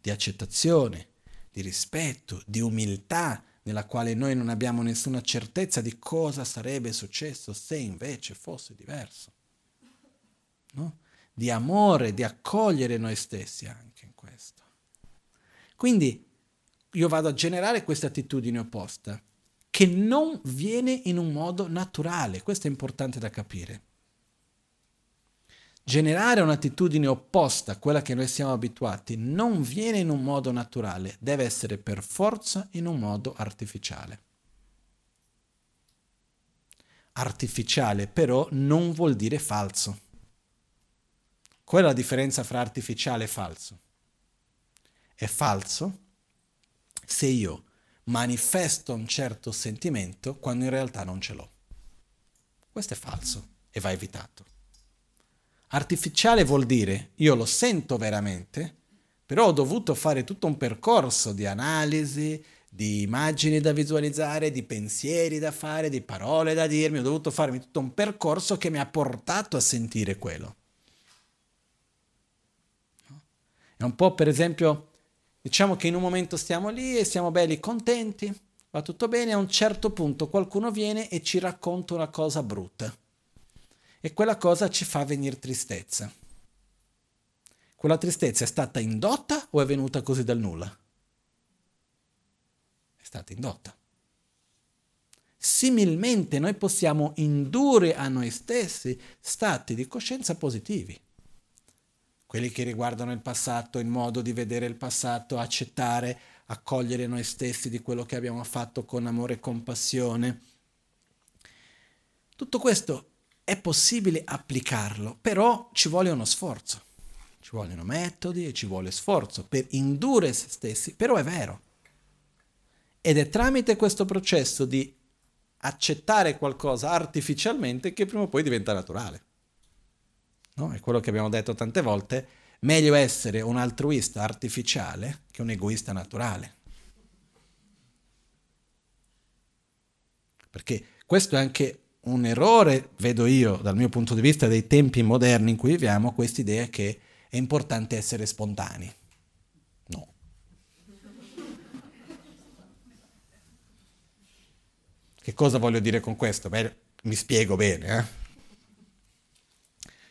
Di accettazione, di rispetto, di umiltà, nella quale noi non abbiamo nessuna certezza di cosa sarebbe successo se invece fosse diverso. No? Di amore, di accogliere noi stessi anche. Quindi io vado a generare questa attitudine opposta che non viene in un modo naturale, questo è importante da capire. Generare un'attitudine opposta a quella che noi siamo abituati non viene in un modo naturale, deve essere per forza in un modo artificiale. Artificiale però non vuol dire falso. Qual è la differenza fra artificiale e falso? È falso se io manifesto un certo sentimento quando in realtà non ce l'ho. Questo è falso e va evitato. Artificiale vuol dire io lo sento veramente, però ho dovuto fare tutto un percorso di analisi, di immagini da visualizzare, di pensieri da fare, di parole da dirmi, ho dovuto farmi tutto un percorso che mi ha portato a sentire quello. No? È un po' per esempio... Diciamo che in un momento stiamo lì e siamo belli contenti, va tutto bene, a un certo punto qualcuno viene e ci racconta una cosa brutta e quella cosa ci fa venire tristezza. Quella tristezza è stata indotta o è venuta così dal nulla? È stata indotta. Similmente noi possiamo indurre a noi stessi stati di coscienza positivi. Quelli che riguardano il passato, il modo di vedere il passato, accettare, accogliere noi stessi di quello che abbiamo fatto con amore e compassione. Tutto questo è possibile applicarlo, però ci vuole uno sforzo. Ci vogliono metodi e ci vuole sforzo per indurre se stessi, però è vero. Ed è tramite questo processo di accettare qualcosa artificialmente che prima o poi diventa naturale. No? È quello che abbiamo detto tante volte, meglio essere un altruista artificiale che un egoista naturale. Perché questo è anche un errore, vedo io, dal mio punto di vista, dei tempi moderni in cui viviamo, questa idea che è importante essere spontanei. No. Che cosa voglio dire con questo? Beh, mi spiego bene,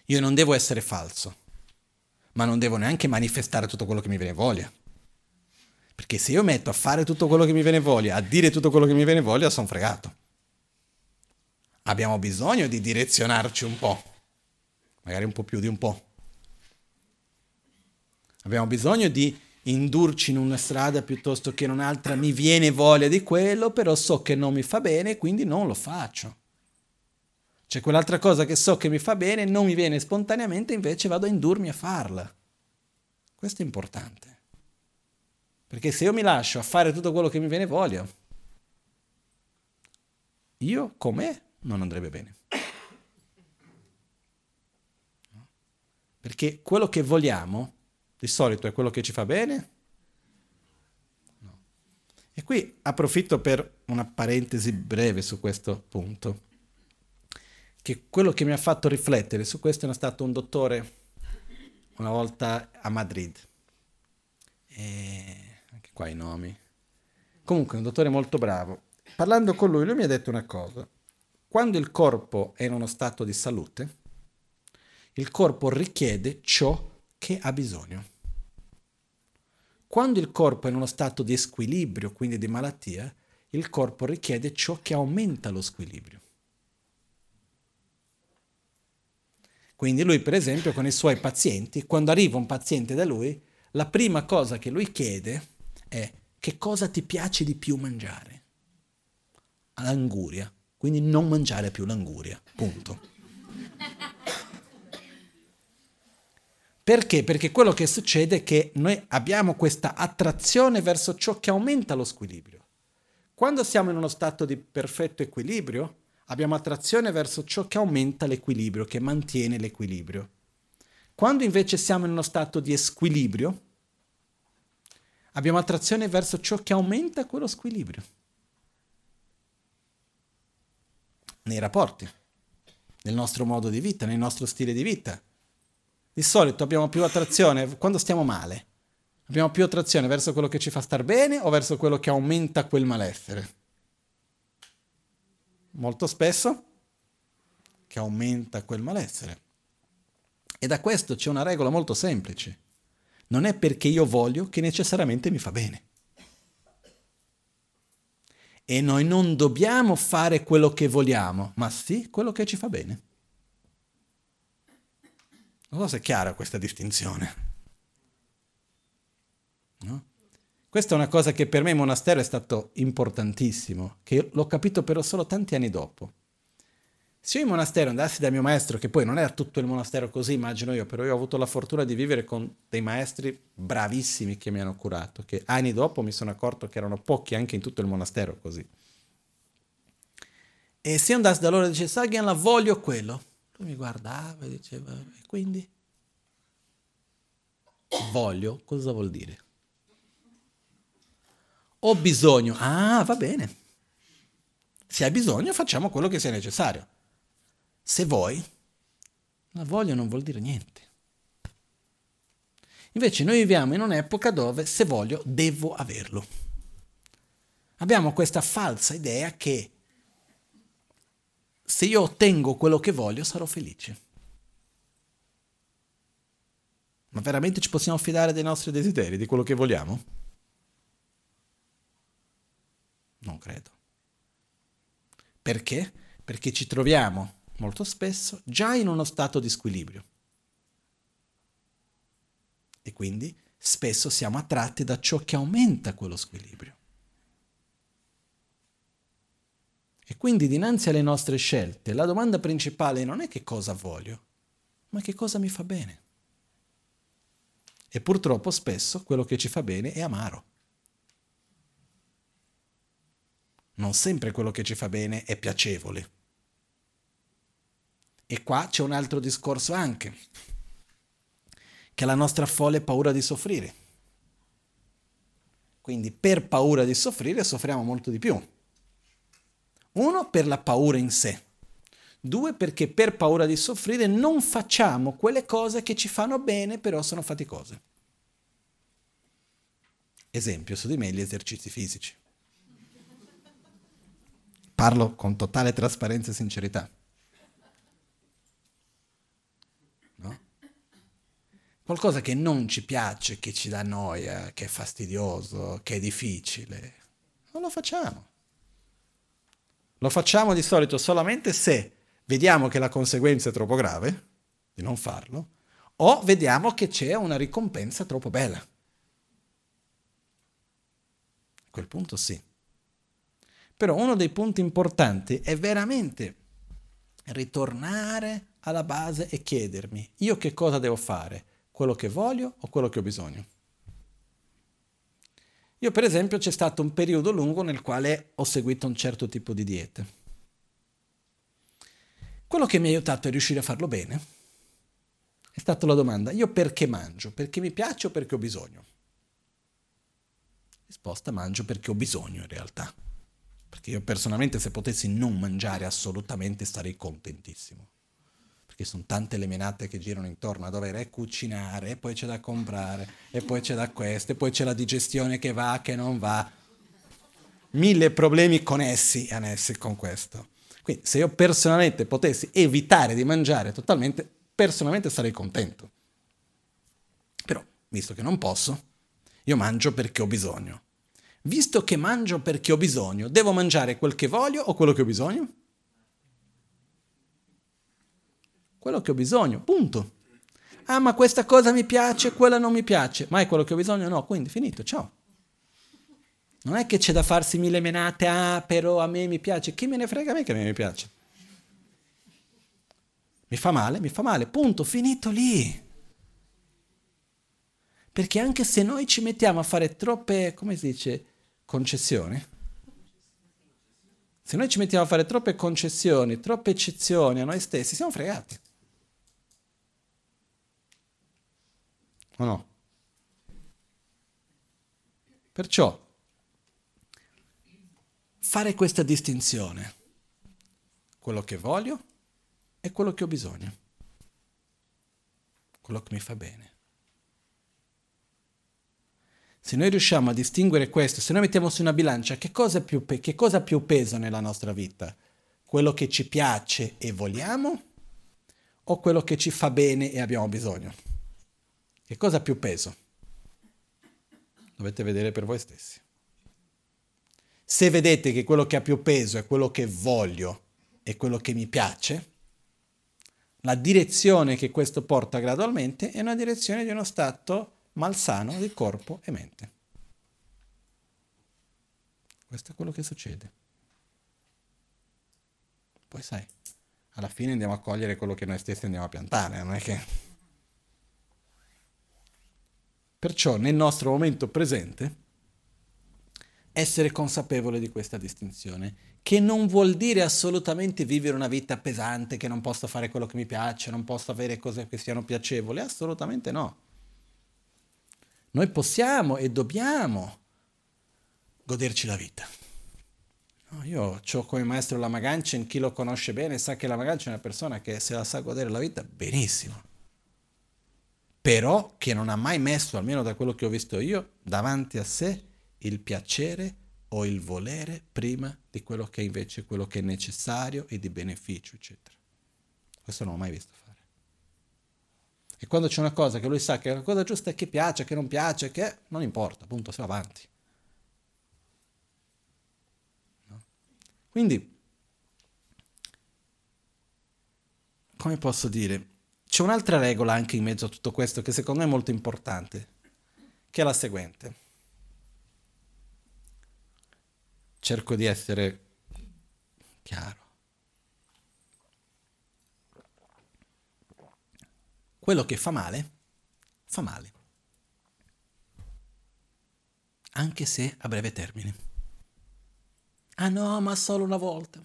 Io non devo essere falso, ma non devo neanche manifestare tutto quello che mi viene voglia. Perché se io metto a fare tutto quello che mi viene voglia, a dire tutto quello che mi viene voglia, sono fregato. Abbiamo bisogno di direzionarci un po', magari un po' più di un po'. Abbiamo bisogno di indurci in una strada piuttosto che in un'altra. Mi viene voglia di quello, però so che non mi fa bene, quindi non lo faccio. C'è quell'altra cosa che so che mi fa bene, non mi viene spontaneamente, invece vado a indurmi a farla. Questo è importante. Perché se io mi lascio a fare tutto quello che mi viene voglia, io com'è non andrebbe bene. Perché quello che vogliamo di solito è quello che ci fa bene. No. E qui approfitto per una parentesi breve su questo punto. Che quello che mi ha fatto riflettere su questo è stato un dottore una volta a Madrid. E qua i nomi. Comunque un dottore molto bravo. Parlando con lui mi ha detto una cosa: quando il corpo è in uno stato di salute, il corpo richiede ciò che ha bisogno. Quando il corpo è in uno stato di squilibrio, quindi di malattia, il corpo richiede ciò che aumenta lo squilibrio. Quindi lui, per esempio, con i suoi pazienti, quando arriva un paziente da lui, la prima cosa che lui chiede è: che cosa ti piace di più mangiare? L'anguria. Quindi non mangiare più l'anguria, punto. Perché? Perché quello che succede è che noi abbiamo questa attrazione verso ciò che aumenta lo squilibrio. Quando siamo in uno stato di perfetto equilibrio, abbiamo attrazione verso ciò che aumenta l'equilibrio, che mantiene l'equilibrio. Quando invece siamo in uno stato di squilibrio, abbiamo attrazione verso ciò che aumenta quello squilibrio. Nei rapporti, nel nostro modo di vita, nel nostro stile di vita. Di solito abbiamo più attrazione, quando stiamo male, abbiamo più attrazione verso quello che ci fa star bene o verso quello che aumenta quel malessere? Molto spesso che aumenta quel malessere. E da questo c'è una regola molto semplice. Non è perché io voglio che necessariamente mi fa bene. E noi non dobbiamo fare quello che vogliamo, ma sì quello che ci fa bene. Non so se è chiara questa distinzione. No? Questa è una cosa che per me in monastero è stato importantissimo, che l'ho capito però solo tanti anni dopo. Se io in monastero andassi da mio maestro, che poi non era tutto il monastero così, immagino io, però io ho avuto la fortuna di vivere con dei maestri bravissimi che mi hanno curato, che anni dopo mi sono accorto che erano pochi anche in tutto il monastero così. E se io andassi da loro e dicessi: Sagyan, la voglio quello. Lui mi guardava e diceva: e quindi? Voglio, cosa vuol dire? Ho bisogno. Ah, va bene. Se hai bisogno facciamo quello che sia necessario. Se vuoi, la voglia non vuol dire niente. Invece noi viviamo in un'epoca dove se voglio devo averlo. Abbiamo questa falsa idea che se io ottengo quello che voglio sarò felice. Ma veramente ci possiamo fidare dei nostri desideri, di quello che vogliamo? Non credo. Perché? Perché ci troviamo molto spesso già in uno stato di squilibrio. E quindi spesso siamo attratti da ciò che aumenta quello squilibrio. E quindi dinanzi alle nostre scelte la domanda principale non è che cosa voglio, ma che cosa mi fa bene. E purtroppo spesso quello che ci fa bene è amaro. Non sempre quello che ci fa bene è piacevole. E qua c'è un altro discorso anche, che la nostra folle paura di soffrire. Quindi per paura di soffrire soffriamo molto di più. 1, per la paura in sé. 2, perché per paura di soffrire non facciamo quelle cose che ci fanno bene, però sono faticose. Esempio su di me gli esercizi fisici. Parlo con totale trasparenza e sincerità. qualcosa che non ci piace, che ci dà noia, che è fastidioso, che è difficile, non lo facciamo. Lo facciamo di solito solamente se vediamo che la conseguenza è troppo grave di non farlo, o vediamo che c'è una ricompensa troppo bella. A quel punto sì. Però uno dei punti importanti è veramente ritornare alla base e chiedermi: io che cosa devo fare? Quello che voglio o quello che ho bisogno? Io per esempio, c'è stato un periodo lungo nel quale ho seguito un certo tipo di dieta. Quello che mi ha aiutato a riuscire a farlo bene è stata la domanda: io perché mangio? Perché mi piace o perché ho bisogno? Risposta: mangio perché ho bisogno in realtà. Perché io personalmente, se potessi non mangiare assolutamente, starei contentissimo. Perché sono tante le menate che girano intorno a dover cucinare, e poi c'è da comprare, e poi c'è da questo, e poi c'è la digestione che va, che non va. 1000 problemi connessi con questo. Quindi se io personalmente potessi evitare di mangiare totalmente, personalmente sarei contento. Però, visto che non posso, io mangio perché ho bisogno. Visto che mangio perché ho bisogno, devo mangiare quel che voglio o quello che ho bisogno? Quello che ho bisogno, punto. Ah, ma questa cosa mi piace, quella non mi piace, ma è quello che ho bisogno? No, quindi finito, ciao. Non è che c'è da farsi 1000 menate, ah, però a me mi piace. Chi me ne frega a me che a me mi piace? Mi fa male, punto, finito lì. Perché anche se noi ci mettiamo a fare troppe, come si dice, concessioni, se noi ci mettiamo a fare troppe concessioni, troppe eccezioni a noi stessi, siamo fregati. O no? Perciò, fare questa distinzione, quello che voglio è quello che ho bisogno, quello che mi fa bene. Se noi riusciamo a distinguere questo, se noi mettiamo su una bilancia che cosa più pesa nella nostra vita, quello che ci piace e vogliamo o quello che ci fa bene e abbiamo bisogno? Che cosa più peso? Dovete vedere per voi stessi. Se vedete che quello che ha più peso è quello che voglio e quello che mi piace, la direzione che questo porta gradualmente è una direzione di uno stato malsano di corpo e mente. Questo è quello che succede. Poi sai, alla fine andiamo a cogliere quello che noi stessi andiamo a piantare, non è che... Perciò nel nostro momento presente essere consapevole di questa distinzione, che non vuol dire assolutamente vivere una vita pesante, che non posso fare quello che mi piace, non posso avere cose che siano piacevoli, assolutamente no. Noi possiamo e dobbiamo goderci la vita. Io ho come maestro Lama Gangchen, chi lo conosce bene sa che Lama Gangchen è una persona che se la sa godere la vita benissimo, però che non ha mai messo, almeno da quello che ho visto io, davanti a sé il piacere o il volere prima di quello che invece è quello che è necessario e di beneficio, eccetera. Questo non l'ho mai visto fare. E quando c'è una cosa che lui sa che è la cosa giusta, che piace, che non piace, che non importa, appunto, si va avanti. No? Quindi, come posso dire, c'è un'altra regola anche in mezzo a tutto questo che secondo me è molto importante, che è la seguente. Cerco di essere chiaro. Quello che fa male, fa male. Anche se a breve termine. Ah no, ma solo una volta.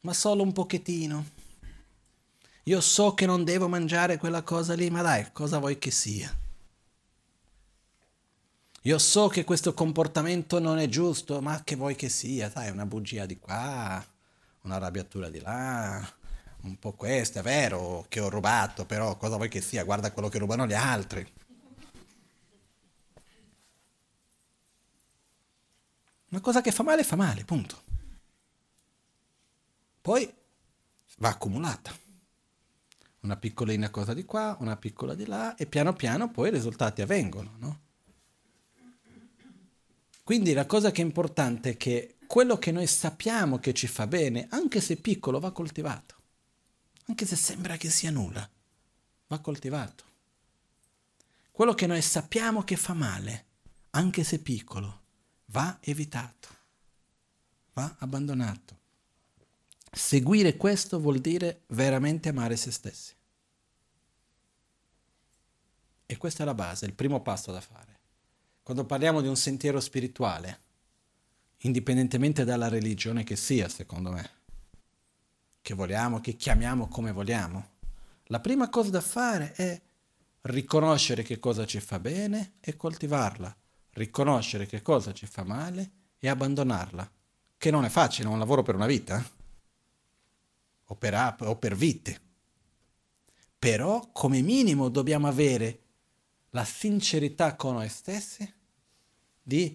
Ma solo un pochettino. Io so che non devo mangiare quella cosa lì, ma dai, cosa vuoi che sia? Io so che questo comportamento non è giusto, ma che vuoi che sia? Sai, una bugia di qua, una arrabbiatura di là, un po' questo, è vero che ho rubato, però cosa vuoi che sia? Guarda quello che rubano gli altri. Una cosa che fa male, punto. Poi va accumulata. una piccolina cosa di qua, una piccola di là, e piano piano poi i risultati avvengono, no? Quindi la cosa che è importante è che quello che noi sappiamo che ci fa bene, anche se piccolo, va coltivato. Anche se sembra che sia nulla, va coltivato. Quello che noi sappiamo che fa male, anche se piccolo, va evitato, va abbandonato. Seguire questo vuol dire veramente amare se stessi. E questa è la base, il primo passo da fare. Quando parliamo di un sentiero spirituale, indipendentemente dalla religione che sia, secondo me, che vogliamo, che chiamiamo come vogliamo, la prima cosa da fare è riconoscere che cosa ci fa bene e coltivarla, riconoscere che cosa ci fa male e abbandonarla, che non è facile, è un lavoro per una vita o per vite, però come minimo dobbiamo avere la sincerità con noi stessi di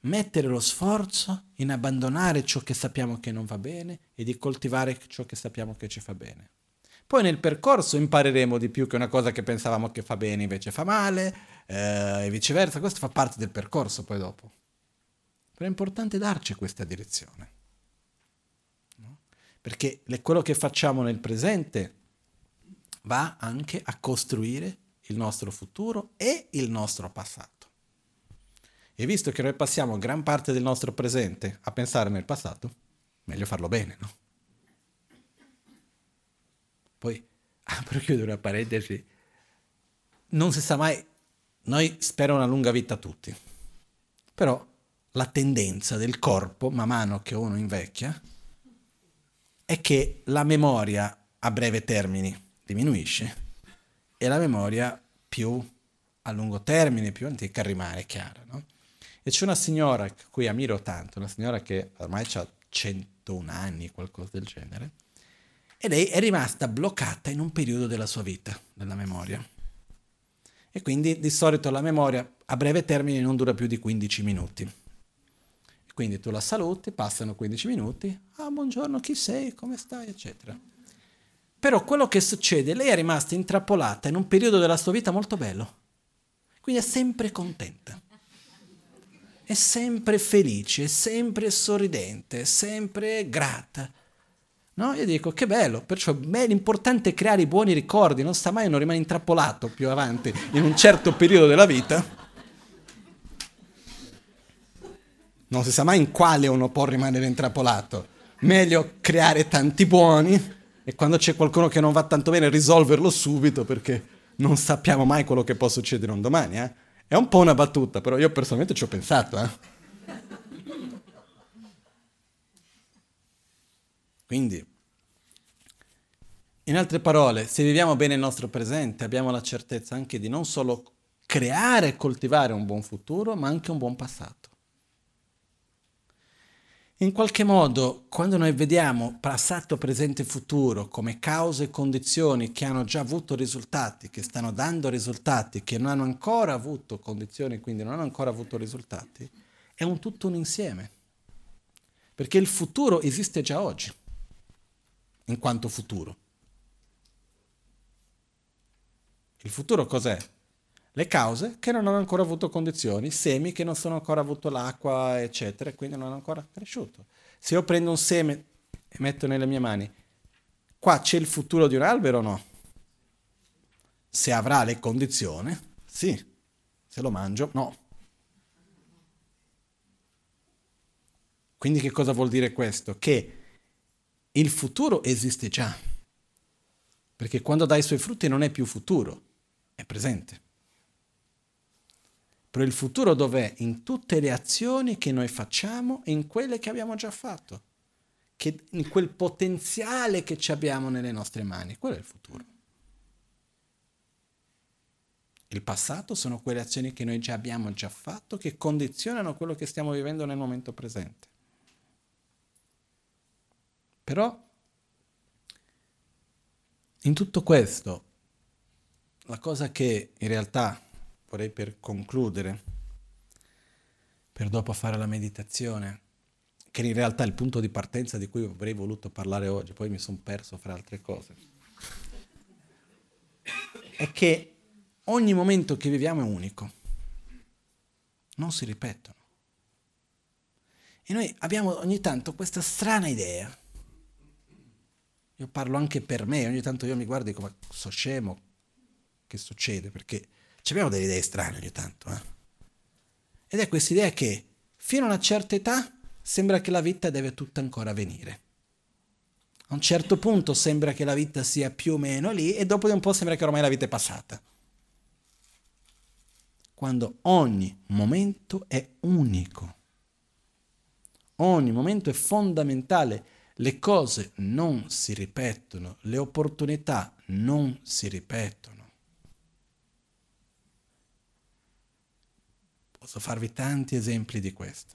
mettere lo sforzo in abbandonare ciò che sappiamo che non va bene e di coltivare ciò che sappiamo che ci fa bene. Poi nel percorso impareremo di più che una cosa che pensavamo che fa bene invece fa male, e viceversa. Questo fa parte del percorso poi dopo. Però è importante darci questa direzione, no? Perché quello che facciamo nel presente va anche a costruire il nostro futuro e il nostro passato. E visto che noi passiamo gran parte del nostro presente a pensare nel passato, meglio farlo bene, no? Poi, per chiudere una parentesi, non si sa mai, noi spero una lunga vita a tutti, però la tendenza del corpo, man mano che uno invecchia, è che la memoria a breve termine diminuisce e la memoria più a lungo termine, più antica, rimane chiara, no? E c'è una signora a cui ammiro tanto, una signora che ormai ha 101 anni, qualcosa del genere, e lei è rimasta bloccata in un periodo della sua vita, della memoria. E quindi di solito la memoria a breve termine non dura più di 15 minuti. Quindi tu la saluti, passano 15 minuti, ah buongiorno, chi sei, come stai, eccetera. Però quello che succede, lei è rimasta intrappolata in un periodo della sua vita molto bello, quindi è sempre contenta. È sempre felice, è sempre sorridente, è sempre grata, no? Io dico, che bello, perciò l'importante è creare i buoni ricordi, non sta mai, non rimane intrappolato più avanti in un certo periodo della vita. Non si sa mai in quale uno può rimanere intrappolato. Meglio creare tanti buoni e quando c'è qualcuno che non va tanto bene risolverlo subito, perché non sappiamo mai quello che può succedere un domani, eh? È un po' una battuta, però io personalmente ci ho pensato, eh? Quindi, in altre parole, se viviamo bene il nostro presente, abbiamo la certezza anche di non solo creare e coltivare un buon futuro, ma anche un buon passato. In qualche modo, quando noi vediamo passato, presente e futuro come cause e condizioni che hanno già avuto risultati, che stanno dando risultati, che non hanno ancora avuto condizioni, quindi non hanno ancora avuto risultati, è un tutto un insieme. Perché il futuro esiste già oggi, in quanto futuro. Il futuro cos'è? Le cause che non hanno ancora avuto condizioni, semi che non sono ancora avuto l'acqua, eccetera, e quindi non hanno ancora cresciuto. Se io prendo un seme e metto nelle mie mani, qua c'è il futuro di un albero o no? Se avrà le condizioni, sì. Se lo mangio, no. Quindi che cosa vuol dire questo? Che il futuro esiste già, perché quando dà i suoi frutti non è più futuro, è presente. Però il futuro dov'è? In tutte le azioni che noi facciamo e in quelle che abbiamo già fatto, che in quel potenziale che ci abbiamo nelle nostre mani, quello è il futuro. Il passato sono quelle azioni che noi già abbiamo già fatto, che condizionano quello che stiamo vivendo nel momento presente. Però in tutto questo, la cosa che in realtà vorrei per concludere, per dopo fare la meditazione, che in realtà è il punto di partenza di cui avrei voluto parlare oggi, poi mi sono perso fra altre cose. è che ogni momento che viviamo è unico, non si ripetono. E noi abbiamo ogni tanto questa strana idea, io parlo anche per me, ogni tanto io mi guardo e dico, ma so scemo, che succede? Perché ci abbiamo delle idee strane ogni tanto, eh? Ed è questa idea che fino a una certa età sembra che la vita deve tutta ancora venire. A un certo punto sembra che la vita sia più o meno lì e dopo di un po' sembra che ormai la vita è passata. Quando ogni momento è unico. Ogni momento è fondamentale. Le cose non si ripetono, le opportunità non si ripetono. Posso farvi tanti esempi di questo.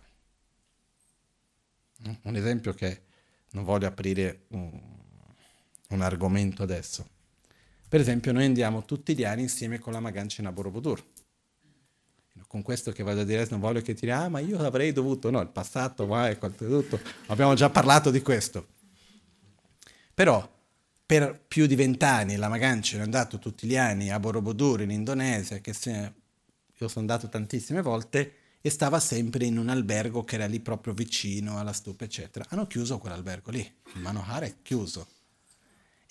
Un esempio che non voglio aprire un argomento adesso. Per esempio noi andiamo tutti gli anni insieme con Lama Gangchen a Borobudur. Con questo che vado a dire non voglio che ti dica, ah ma io avrei dovuto, no, il passato, ma è tutto, abbiamo già parlato di questo. Però per più di 20 anni Lama Gangchen è andato tutti gli anni a Borobudur in Indonesia, che io sono andato tantissime volte, e stava sempre in un albergo che era lì proprio vicino alla stupa, eccetera. Hanno chiuso quell'albergo lì, il Manohara è chiuso.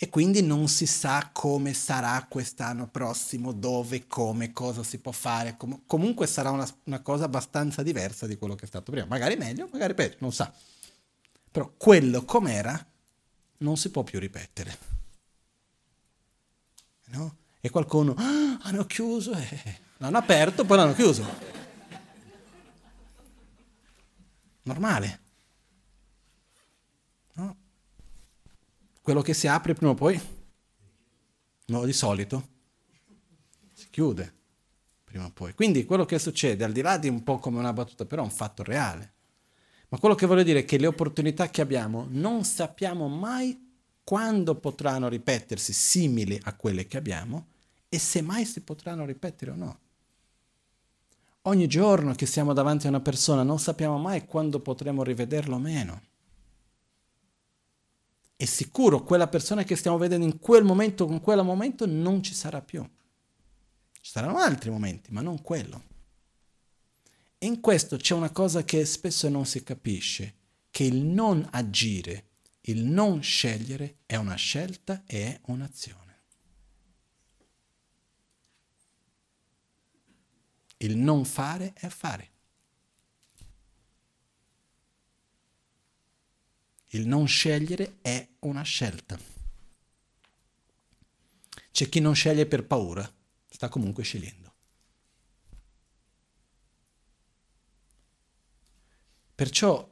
E quindi non si sa come sarà quest'anno prossimo, dove, come, cosa si può fare. Comunque sarà una cosa abbastanza diversa di quello che è stato prima. Magari meglio, magari peggio, non sa. Però quello com'era non si può più ripetere. No? E qualcuno, ah, hanno chiuso, l'hanno aperto, poi l'hanno chiuso. Normale, no? Quello che si apre prima o poi, no, di solito si chiude prima o poi. Quindi quello che succede, al di là di un po' come una battuta, però è un fatto reale. Ma quello che voglio dire è che le opportunità che abbiamo non sappiamo mai quando potranno ripetersi simili a quelle che abbiamo e se mai si potranno ripetere o no. Ogni giorno che siamo davanti a una persona non sappiamo mai quando potremo rivederlo o meno. E sicuro quella persona che stiamo vedendo in quel momento, con quel momento, non ci sarà più. Ci saranno altri momenti, ma non quello. E in questo c'è una cosa che spesso non si capisce, che il non agire, il non scegliere è una scelta e è un'azione. Il non fare è fare. Il non scegliere è una scelta. C'è chi non sceglie per paura, sta comunque scegliendo. Perciò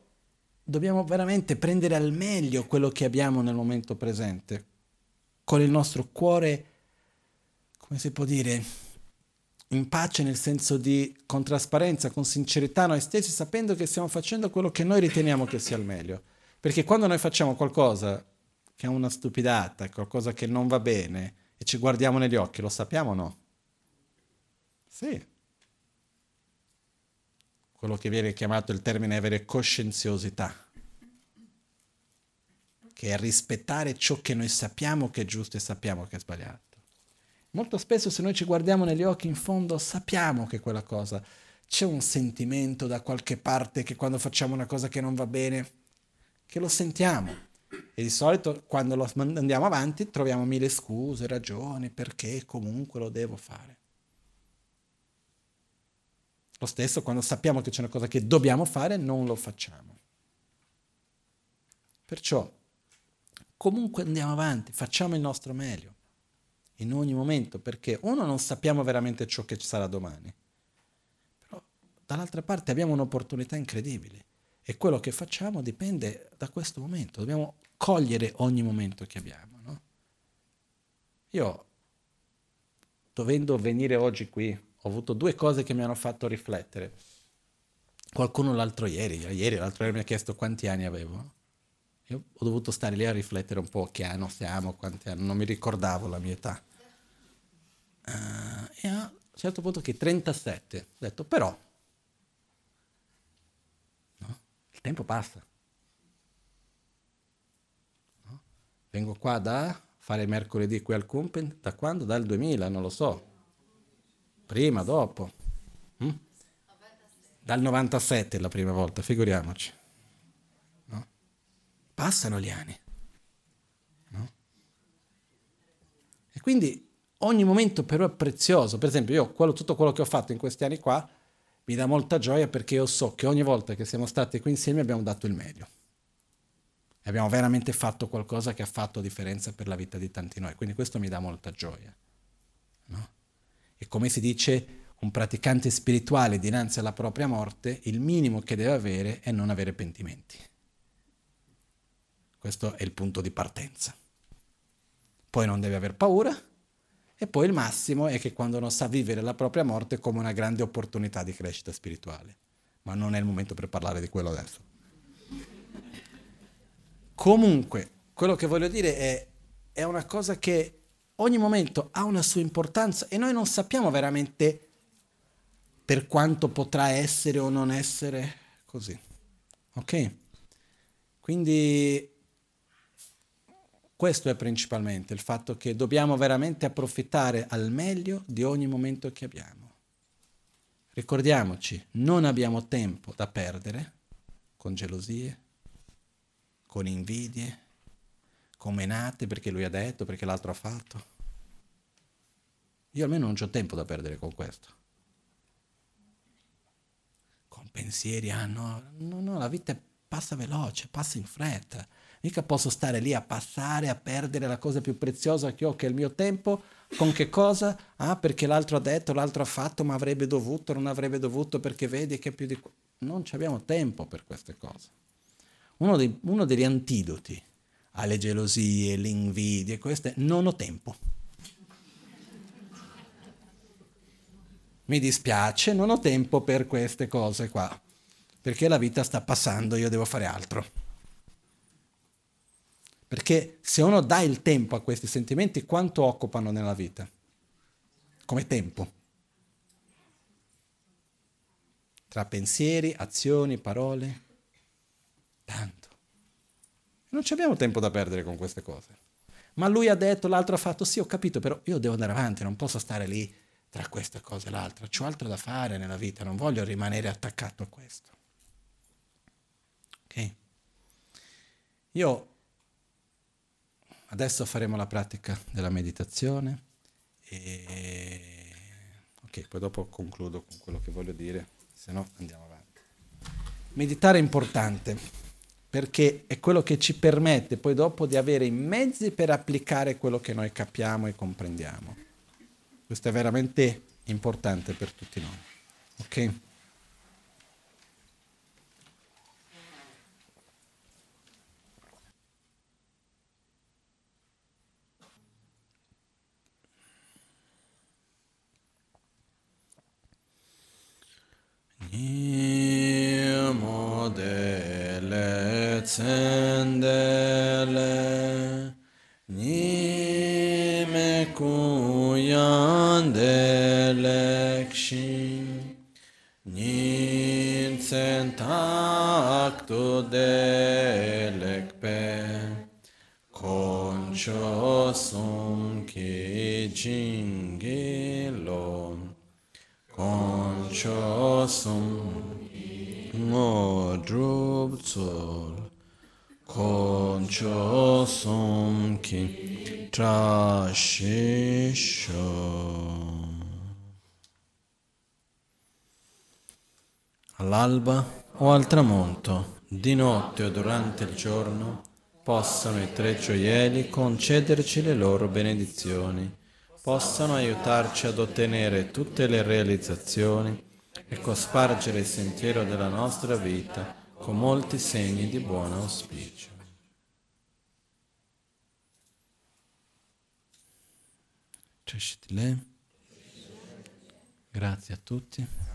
dobbiamo veramente prendere al meglio quello che abbiamo nel momento presente, con il nostro cuore, come si può dire, in pace, nel senso di con trasparenza, con sincerità noi stessi, sapendo che stiamo facendo quello che noi riteniamo che sia il meglio. Perché quando noi facciamo qualcosa che è una stupidata, qualcosa che non va bene, e ci guardiamo negli occhi, lo sappiamo o no? Sì. Quello che viene chiamato il termine avere coscienziosità, che è rispettare ciò che noi sappiamo che è giusto e sappiamo che è sbagliato. Molto spesso se noi ci guardiamo negli occhi, in fondo sappiamo che quella cosa, c'è un sentimento da qualche parte che quando facciamo una cosa che non va bene, che lo sentiamo. E di solito quando lo andiamo avanti troviamo 1000 scuse, ragioni, perché comunque lo devo fare. Lo stesso quando sappiamo che c'è una cosa che dobbiamo fare, non lo facciamo. Perciò comunque andiamo avanti, facciamo il nostro meglio. In ogni momento, perché uno non sappiamo veramente ciò che ci sarà domani, però dall'altra parte abbiamo un'opportunità incredibile e quello che facciamo dipende da questo momento, dobbiamo cogliere ogni momento che abbiamo, no? Io, dovendo venire oggi qui, ho avuto 2 cose che mi hanno fatto riflettere. Qualcuno l'altro ieri mi ha chiesto quanti anni avevo. Io ho dovuto stare lì a riflettere un po' che anno siamo, quanti anni, non mi ricordavo la mia età. E a un certo punto che 37, ho detto però, no? Il tempo passa. No? Vengo qua da fare mercoledì qui al Kunpen? Da quando? Dal 2000, non lo so. Prima, dopo? Dal 97 la prima volta, figuriamoci. No? Passano gli anni. No? E quindi ogni momento però è prezioso. Per esempio io tutto quello che ho fatto in questi anni qua mi dà molta gioia, perché io so che ogni volta che siamo stati qui insieme abbiamo dato il meglio. E abbiamo veramente fatto qualcosa che ha fatto differenza per la vita di tanti noi. Quindi questo mi dà molta gioia. No? E come si dice, un praticante spirituale dinanzi alla propria morte, il minimo che deve avere è non avere pentimenti. Questo è il punto di partenza. Poi non deve aver paura, e poi il massimo è che quando non sa vivere la propria morte come una grande opportunità di crescita spirituale. Ma non è il momento per parlare di quello adesso. Comunque, quello che voglio dire è una cosa che ogni momento ha una sua importanza e noi non sappiamo veramente per quanto potrà essere o non essere così, ok? Quindi questo è principalmente il fatto che dobbiamo veramente approfittare al meglio di ogni momento che abbiamo. Ricordiamoci, non abbiamo tempo da perdere con gelosie, con invidie, con menate perché lui ha detto, perché l'altro ha fatto. Io almeno non c'ho tempo da perdere con questo. Con pensieri, no, la vita passa veloce, passa in fretta. Mica posso stare lì a passare, a perdere la cosa più preziosa che ho, che è il mio tempo, con che cosa? Ah, perché l'altro ha detto, l'altro ha fatto, ma avrebbe dovuto, non avrebbe dovuto, perché vedi che più di... Non abbiamo tempo per queste cose. Uno degli antidoti alle gelosie, le invidie, queste, non ho tempo. Mi dispiace, non ho tempo per queste cose qua, perché la vita sta passando, io devo fare altro. Perché se uno dà il tempo a questi sentimenti, quanto occupano nella vita? Come tempo? Tra pensieri, azioni, parole, tanto. Non abbiamo tempo da perdere con queste cose. Ma lui ha detto, l'altro ha fatto, sì ho capito, però io devo andare avanti, non posso stare lì tra questa cosa e l'altra, c'ho altro da fare nella vita, non voglio rimanere attaccato a questo. Ok? Io adesso faremo la pratica della meditazione e ok, poi dopo concludo con quello che voglio dire, se no andiamo avanti. Meditare è importante perché è quello che ci permette poi dopo di avere i mezzi per applicare quello che noi capiamo e comprendiamo. Questo è veramente importante per tutti noi, ok? Nimo delle zendele, nime Delekshi Nin centacto delekpe Concho sum ki jingilon Concho sum modrub tzol Concho sum ki trashisho. All'alba o al tramonto, di notte o durante il giorno, possano i tre gioielli concederci le loro benedizioni, possano aiutarci ad ottenere tutte le realizzazioni e cospargere il sentiero della nostra vita con molti segni di buon auspicio. Grazie a tutti.